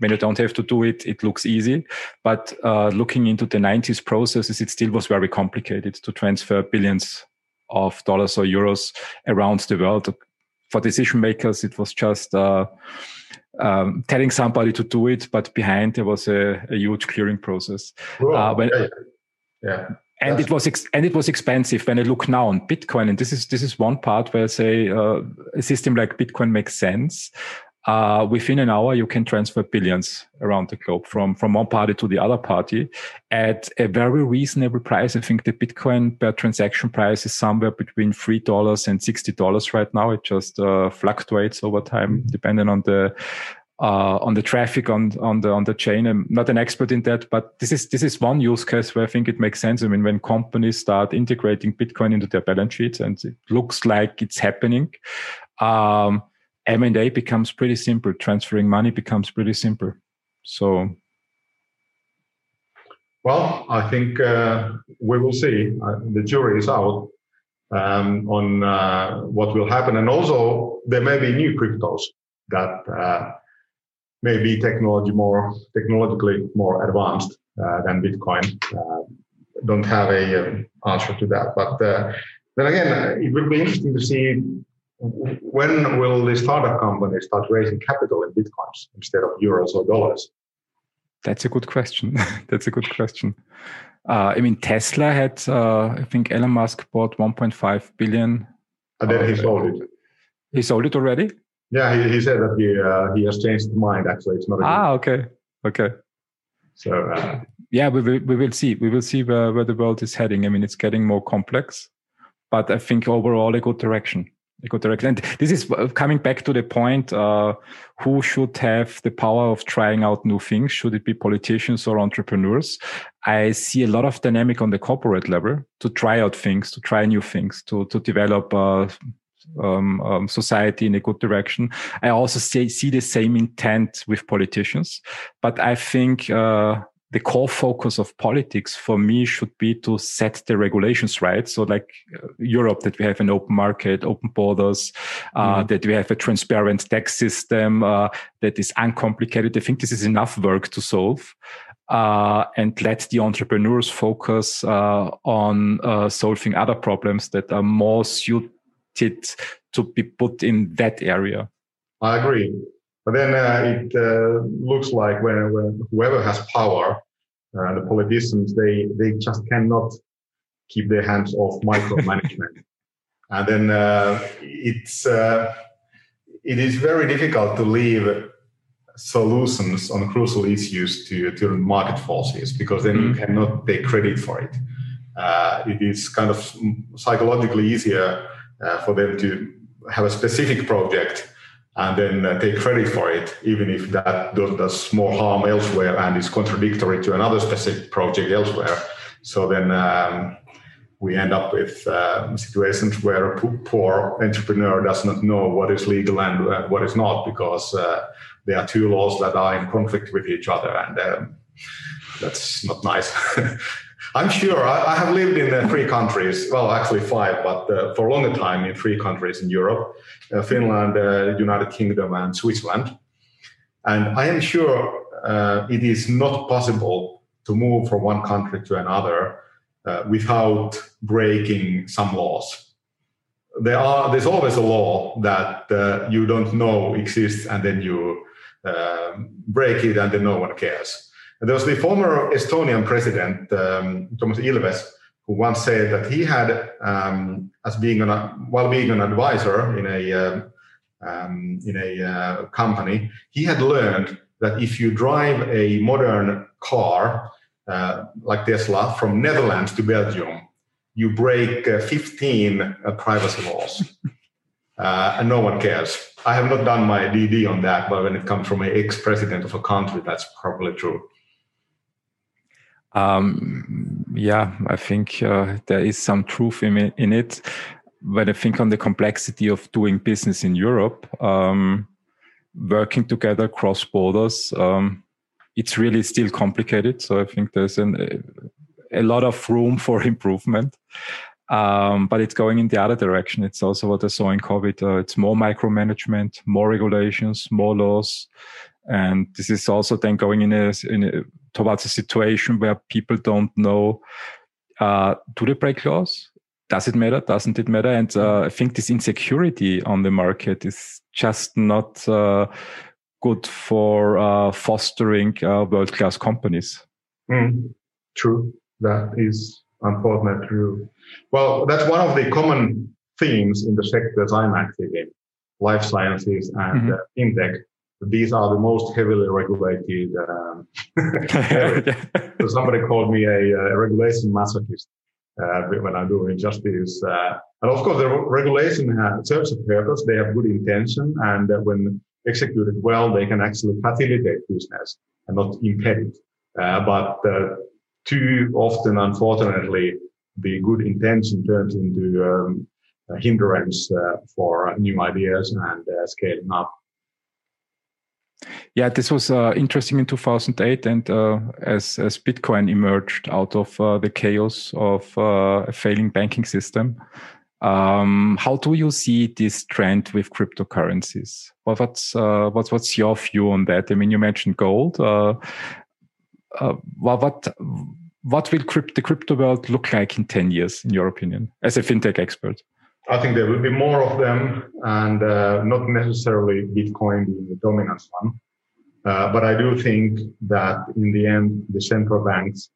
when you don't have to do it, it looks easy. But uh, looking into the nineties processes, it still was very complicated to transfer billions of dollars or euros around the world. For decision makers, it was just uh, um, telling somebody to do it, but behind there was a, a huge clearing process. Whoa, uh, when, yeah. yeah. And it was ex- and it was expensive. When I look now on Bitcoin, and this is this is one part where I say uh, a system like Bitcoin makes sense. Uh, within an hour, you can transfer billions around the globe from from one party to the other party at a very reasonable price. I think the Bitcoin per transaction price is somewhere between three dollars and sixty dollars right now. It just uh, fluctuates over time depending on the. Uh, on the traffic on on the on the chain. I'm not an expert in that, but this is this is one use case where I think it makes sense. I mean, when companies start integrating Bitcoin into their balance sheets, and it looks like it's happening, um, M and A becomes pretty simple. Transferring money becomes pretty simple. So, well, I think uh, we will see. Uh, the jury is out um, on uh, what will happen, and also there may be new cryptos that. Uh, Maybe technology more technologically more advanced uh, than Bitcoin. Uh, don't have a um, answer to that, but uh, then again, it will be interesting to see when will the startup companies start raising capital in Bitcoins instead of euros or dollars. That's a good question. That's a good question. Uh, I mean, Tesla had, uh, I think, Elon Musk bought one point five billion. And then he sold it. He sold it already. Yeah, he, he said that he uh, he has changed his mind. Actually, it's not. A ah, okay, okay. So uh, yeah, we will we will see we will see where, where the world is heading. I mean, it's getting more complex, but I think overall a good direction. A good direction. And this is coming back to the point: uh, who should have the power of trying out new things? Should it be politicians or entrepreneurs? I see a lot of dynamic on the corporate level to try out things, to try new things, to to develop. Uh, Um, um, society in a good direction. I also see, see the same intent with politicians, but I think uh, the core focus of politics for me should be to set the regulations right. So like uh, Europe, that we have an open market, open borders, uh, mm-hmm. that we have a transparent tax system uh, that is uncomplicated. I think this is enough work to solve. Uh, and let the entrepreneurs focus uh, on uh, solving other problems that are more suited it to be put in that area. I agree, but then uh, it uh, looks like when, when whoever has power, uh, the politicians, they they just cannot keep their hands off micromanagement, and then uh, it's uh, it is very difficult to leave solutions on crucial issues to to market forces, because then mm-hmm. you cannot take credit for it. Uh, it is kind of psychologically easier. Uh, for them to have a specific project and then uh, take credit for it, even if that does, does more harm elsewhere and is contradictory to another specific project elsewhere. So then um, we end up with uh, situations where a poor entrepreneur does not know what is legal and uh, what is not, because uh, there are two laws that are in conflict with each other, and um, that's not nice. I'm sure I, I have lived in uh, three countries, well, actually five, but uh, for a longer time in three countries in Europe, uh, Finland, uh, United Kingdom and Switzerland. And I am sure uh, it is not possible to move from one country to another uh, without breaking some laws. There are, there's always a law that uh, you don't know exists, and then you uh, break it and then no one cares. There was the former Estonian president, um, Toomas Ilves, who once said that he had, um, as being an, while being an advisor in a uh, um, in a uh, company, he had learned that if you drive a modern car uh, like Tesla from Netherlands to Belgium, you break uh, fifteen uh, privacy laws, uh, and no one cares. I have not done my D D on that, but when it comes from an ex-president of a country, that's probably true. Um, yeah, I think uh, there is some truth in, in it. But I think on the complexity of doing business in Europe, um, working together cross borders, um, it's really still complicated. So I think there's an, a lot of room for improvement. Um, but it's going in the other direction. It's also what I saw in COVID. Uh, it's more micromanagement, more regulations, more laws. And this is also then going in a, in a towards a situation where people don't know, uh, do they break laws? does it matter? Doesn't it matter? And uh, I think this insecurity on the market is just not uh, good for uh, fostering uh, world-class companies. Mm, true. That is unfortunately true. Well, that's one of the common themes in the sectors I'm active in, life sciences and mm-hmm. uh, fintech. These are the most heavily regulated. Um, so somebody called me a, a regulation masochist uh, when I'm doing justice. Uh, and of course, the regulation has, serves a purpose. They have good intention, and uh, when executed well, they can actually facilitate business and not impede it. Uh, but uh, too often, unfortunately, the good intention turns into um, a hindrance uh, for new ideas and uh, scaling up. Yeah, this was uh, interesting in two thousand eight, and uh, as, as Bitcoin emerged out of uh, the chaos of uh, a failing banking system, um, how do you see this trend with cryptocurrencies? Well, what's, uh, what's, what's your view on that? I mean, you mentioned gold. Uh, uh, well, what what will crypt, the crypto world look like in ten years, in your opinion, as a fintech expert? I think there will be more of them, and uh, not necessarily Bitcoin being the dominant one. Uh, but I do think that in the end, the central banks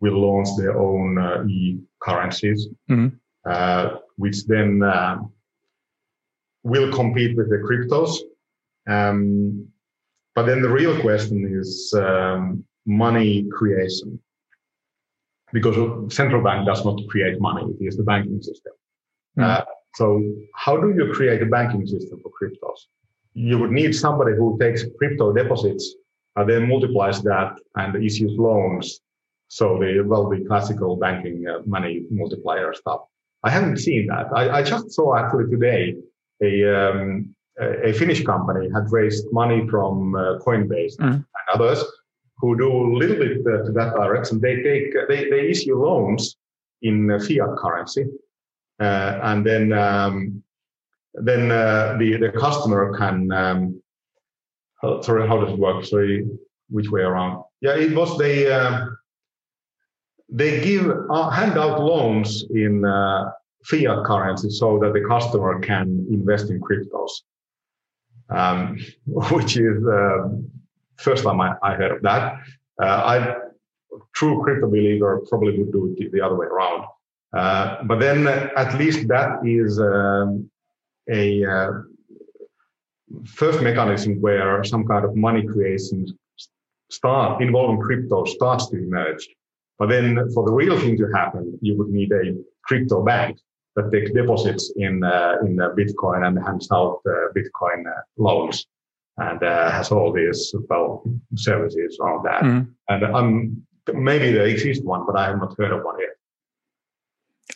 will launch their own uh, e-currencies, mm-hmm. uh, which then uh, will compete with the cryptos. Um, but then the real question is um, money creation, because central bank does not create money. It is the banking system. Mm. Uh, so how do you create a banking system for cryptos? You would need somebody who takes crypto deposits and then multiplies that and issues loans. So the, well, the classical banking uh, money multiplier stuff. I haven't seen that. I, I just saw actually today a, um, a Finnish company had raised money from uh, Coinbase mm. and others who do a little bit uh, to that direction. They take, they, they issue loans in uh, fiat currency. Uh, and then, um, then uh, the the customer can. Um, oh, sorry, how does it work? Sorry, which way around? Yeah, it was they. Uh, they give uh, hand out loans in uh, fiat currency so that the customer can invest in cryptos, um, which is uh, first time I, I heard of that. Uh, I true crypto believer probably would do it the other way around. Uh, but then uh, at least that is um, a uh, first mechanism where some kind of money creation start involving crypto starts to emerge. But then for the real thing to happen, you would need a crypto bank that takes deposits in uh, in uh, Bitcoin and hands out uh, Bitcoin uh, loans and uh, has all these well services on that. Mm. And um, maybe there exists one, but I have not heard of one yet.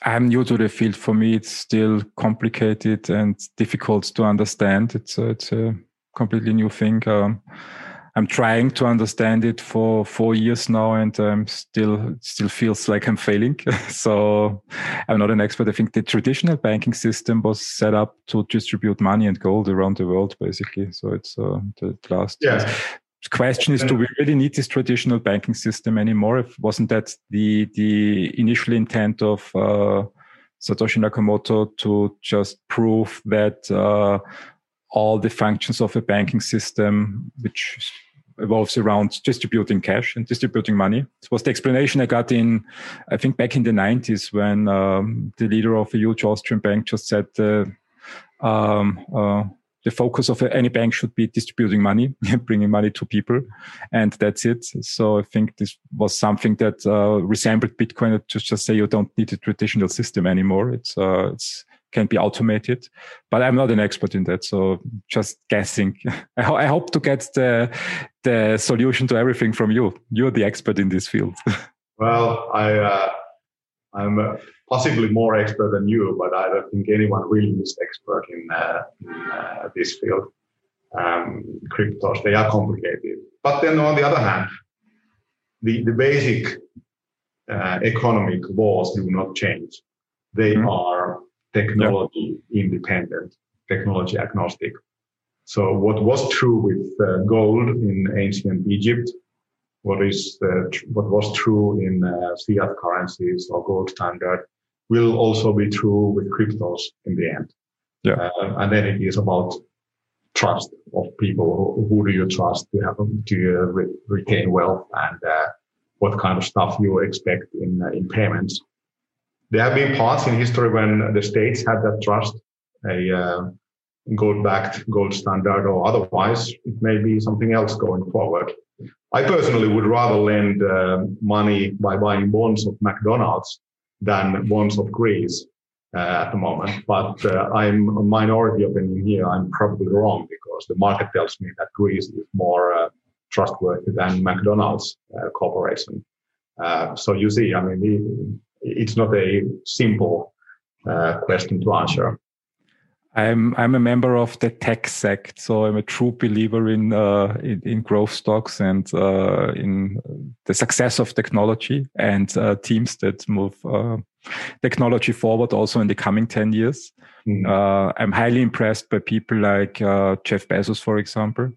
I'm new to the field. For me, it's still complicated and difficult to understand. It's a, it's a completely new thing. Um, I'm trying to understand it for four years now, and I'm still it still feels like I'm failing. So I'm not an expert. I think the traditional banking system was set up to distribute money and gold around the world, basically. So it's uh, the last. Yeah. The question is, do we really need this traditional banking system anymore? If wasn't that the the initial intent of uh, Satoshi Nakamoto to just prove that uh, all the functions of a banking system, which evolves around distributing cash and distributing money? This was the explanation I got in, I think, back in the nineties when um, the leader of a huge Austrian bank just said, uh, um, uh, the focus of any bank should be distributing money, bringing money to people, and that's it. So I think this was something that uh, resembled Bitcoin, to just say you don't need a traditional system anymore. It's uh, it's can be automated, but I'm not an expert in that, so just guessing. I, ho- I hope to get the the solution to everything from you. You're the expert in this field. Well, I uh, I'm. Uh... possibly more expert than you, but I don't think anyone really is expert in, uh, in uh, this field. Um, cryptos, they are complicated. But then on the other hand, the, the basic uh, economic laws do not change. They mm-hmm. are technology yeah. independent, technology agnostic. So what was true with uh, gold in ancient Egypt, what is uh, tr- what was true in uh, fiat currencies or gold standard, will also be true with cryptos in the end. Yeah. Uh, and then it is about trust of people. Who, who do you trust? Do you, have, do you re- retain wealth? And uh, what kind of stuff you expect in uh, in payments? There have been parts in history when the states had that trust, a uh, gold-backed gold standard or otherwise. It may be something else going forward. I personally would rather lend uh, money by buying bonds of McDonald's than bonds of Greece uh, at the moment. But uh, I'm a minority opinion here. I'm probably wrong because the market tells me that Greece is more uh, trustworthy than McDonald's uh, corporation. Uh, so you see, I mean, it, it's not a simple uh, question to answer. I'm I'm a member of the tech sect, so I'm a true believer in uh, in, in growth stocks and uh, in the success of technology and uh, teams that move uh, technology forward also in the coming ten years. Mm. Uh, I'm highly impressed by people like uh, Jeff Bezos, for example,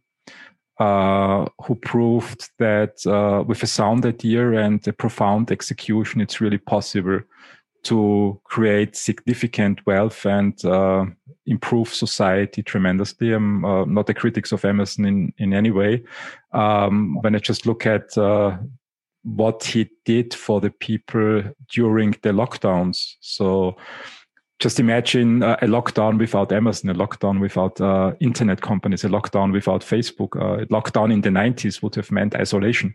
uh, who proved that uh, with a sound idea and a profound execution, it's really possible to create significant wealth and uh, improve society tremendously. I'm uh, not a critic of Amazon in, in any way. Um, when I just look at uh, what he did for the people during the lockdowns. So just imagine uh, a lockdown without Amazon, a lockdown without uh, internet companies, a lockdown without Facebook. Uh, a lockdown in the nineties would have meant isolation.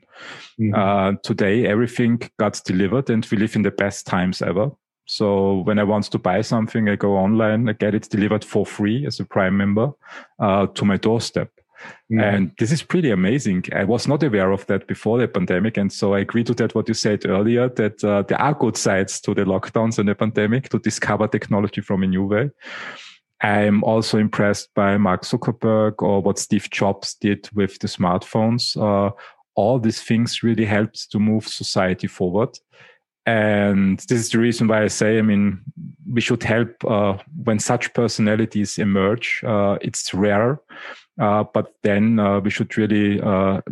Mm-hmm. Uh, today, everything got delivered and we live in the best times ever. So when I want to buy something, I go online, I get it delivered for free as a Prime member uh, to my doorstep. Mm-hmm. And this is pretty amazing. I was not aware of that before the pandemic. And so I agree to that, what you said earlier, that uh, there are good sides to the lockdowns and the pandemic to discover technology from a new way. I'm also impressed by Mark Zuckerberg or what Steve Jobs did with the smartphones. Uh, all these things really helped to move society forward. And this is the reason why I say, I mean, we should help uh, when such personalities emerge. Uh, it's rare, uh, but then uh, we should really uh,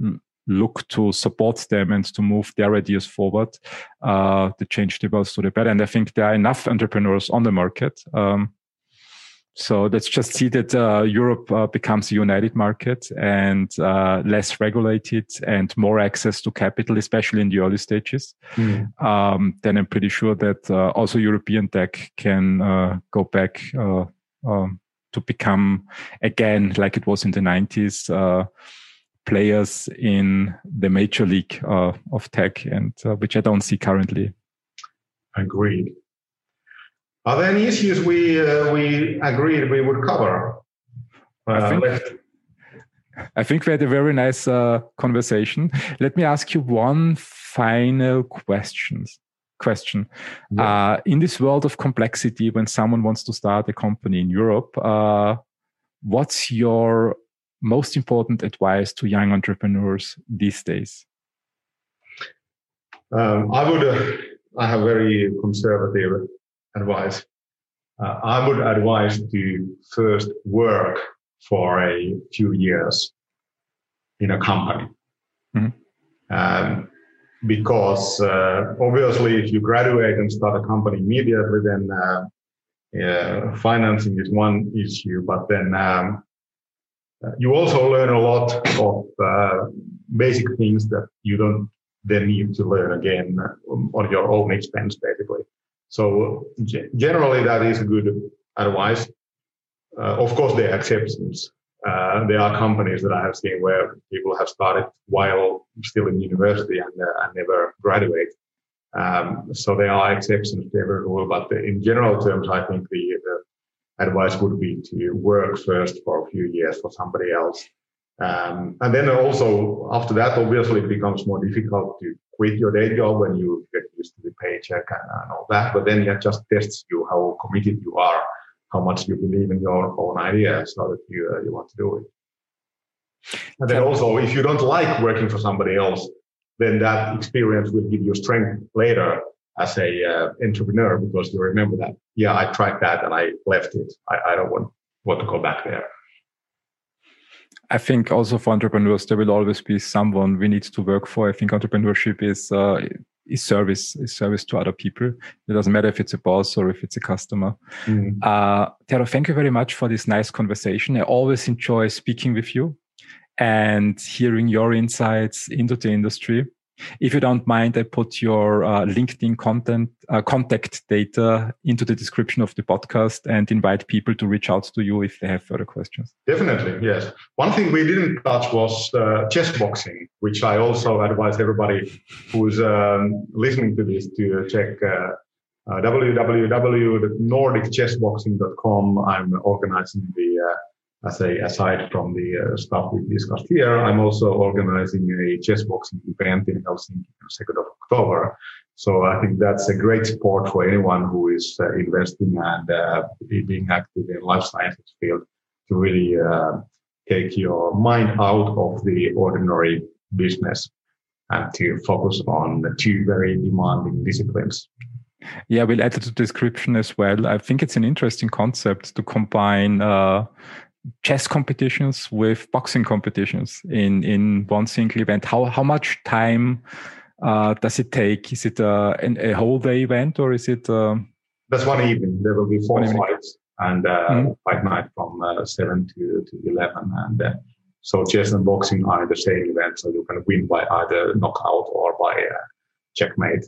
look to support them and to move their ideas forward uh, to change the world to the better. And I think there are enough entrepreneurs on the market. Um, so let's just see that uh, Europe uh, becomes a united market and uh, less regulated and more access to capital, especially in the early stages. Mm. Um, then I'm pretty sure that uh, also European tech can uh, go back uh, um, to become, again, like it was in the nineties, uh, players in the major league uh, of tech, and uh, which I don't see currently. Agreed. Are there any issues we uh, we agreed we would cover? Uh, I, think, I think we had a very nice uh, conversation. Let me ask you one final questions, question. Yeah. Uh, in this world of complexity, when someone wants to start a company in Europe, uh, what's your most important advice to young entrepreneurs these days? Um, I would. Uh, I have very conservative advice. Uh, I would advise to first work for a few years in a company. Mm-hmm. Um, because uh, obviously if you graduate and start a company immediately, then uh, yeah, financing is one issue, but then um, you also learn a lot of uh, basic things that you don't then need to learn again on your own expense, basically. So generally, that is good advice. Uh, of course, there are exceptions. Uh, there are companies that I have seen where people have started while still in university and, uh, and never graduate. Um, so there are exceptions to every rule, but in general terms, I think the, the advice would be to work first for a few years for somebody else. Um, and then also after that, obviously, it becomes more difficult to quit your day job when you get used to the paycheck and, and all that. But then it just tests you how committed you are, how much you believe in your own ideas, so that you uh, you want to do it. And then also, if you don't like working for somebody else, then that experience will give you strength later as a uh, entrepreneur, because you remember that, yeah, I tried that and I left it. I, I don't want, want to go back there. I think also for entrepreneurs, there will always be someone we need to work for. I think entrepreneurship is uh, is service, is service to other people. It doesn't matter if it's a boss or if it's a customer. Mm-hmm. Uh, Tiago, thank you very much for this nice conversation. I always enjoy speaking with you and hearing your insights into the industry. If you don't mind, I put your uh, LinkedIn content, uh, contact data into the description of the podcast and invite people to reach out to you if they have further questions. Definitely, yes. One thing we didn't touch was uh, chess boxing, which I also advise everybody who's um, listening to this to check uh, uh, w w w dot nordic chess boxing dot com. I'm organizing the... Uh, As a aside from the uh, stuff we discussed here, I'm also organizing a chess boxing event in Helsinki on second of October. So I think that's a great sport for anyone who is uh, investing and uh, being active in life sciences field to really uh, take your mind out of the ordinary business and to focus on two very demanding disciplines. Yeah, we'll add it to the description as well. I think it's an interesting concept to combine Uh, chess competitions with boxing competitions in, in one single event. How how much time uh, does it take? Is it a, a whole day event or is it? Uh, That's one evening. There will be four fights and uh, mm-hmm. fight night from uh, seven to, to eleven. And uh, so chess and boxing are the same event. So you can win by either knockout or by uh, checkmate.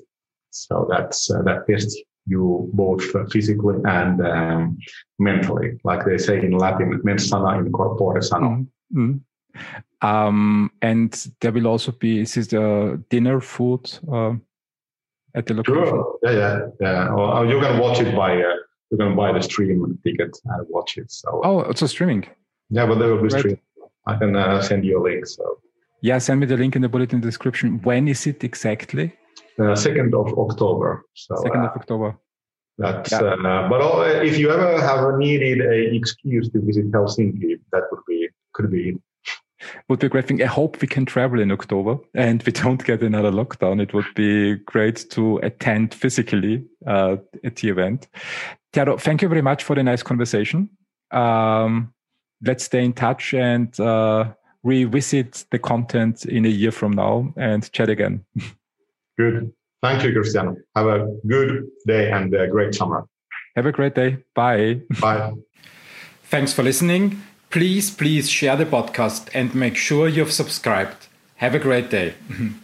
So that's uh, that tests you both physically and um, mentally, like they say in Latin, mens sana in corpore sano. Mm-hmm. Um, and there will also be, is this the dinner food uh, at the location? Sure. Yeah, yeah, yeah. Or you can watch it by, uh, you can buy the stream ticket and watch it. So. Oh, it's a streaming. Yeah, but there will be right. streaming. I can uh, send you a link. So. Yeah, send me the link in the bulletin description. When is it exactly? Uh, second of October. So, second of uh, October. That's, yeah. uh, but all, if you ever have needed an excuse to visit Helsinki, that would be, could be it. Would be a great thing. I hope we can travel in October and we don't get another lockdown. It would be great to attend physically uh, at the event. Tiago, thank you very much for the nice conversation. Um, let's stay in touch and uh, revisit the content in a year from now and chat again. Good. Thank you, Christian. Have a good day and a great summer. Have a great day. Bye. Bye. Thanks for listening. Please, please share the podcast and make sure you've subscribed. Have a great day.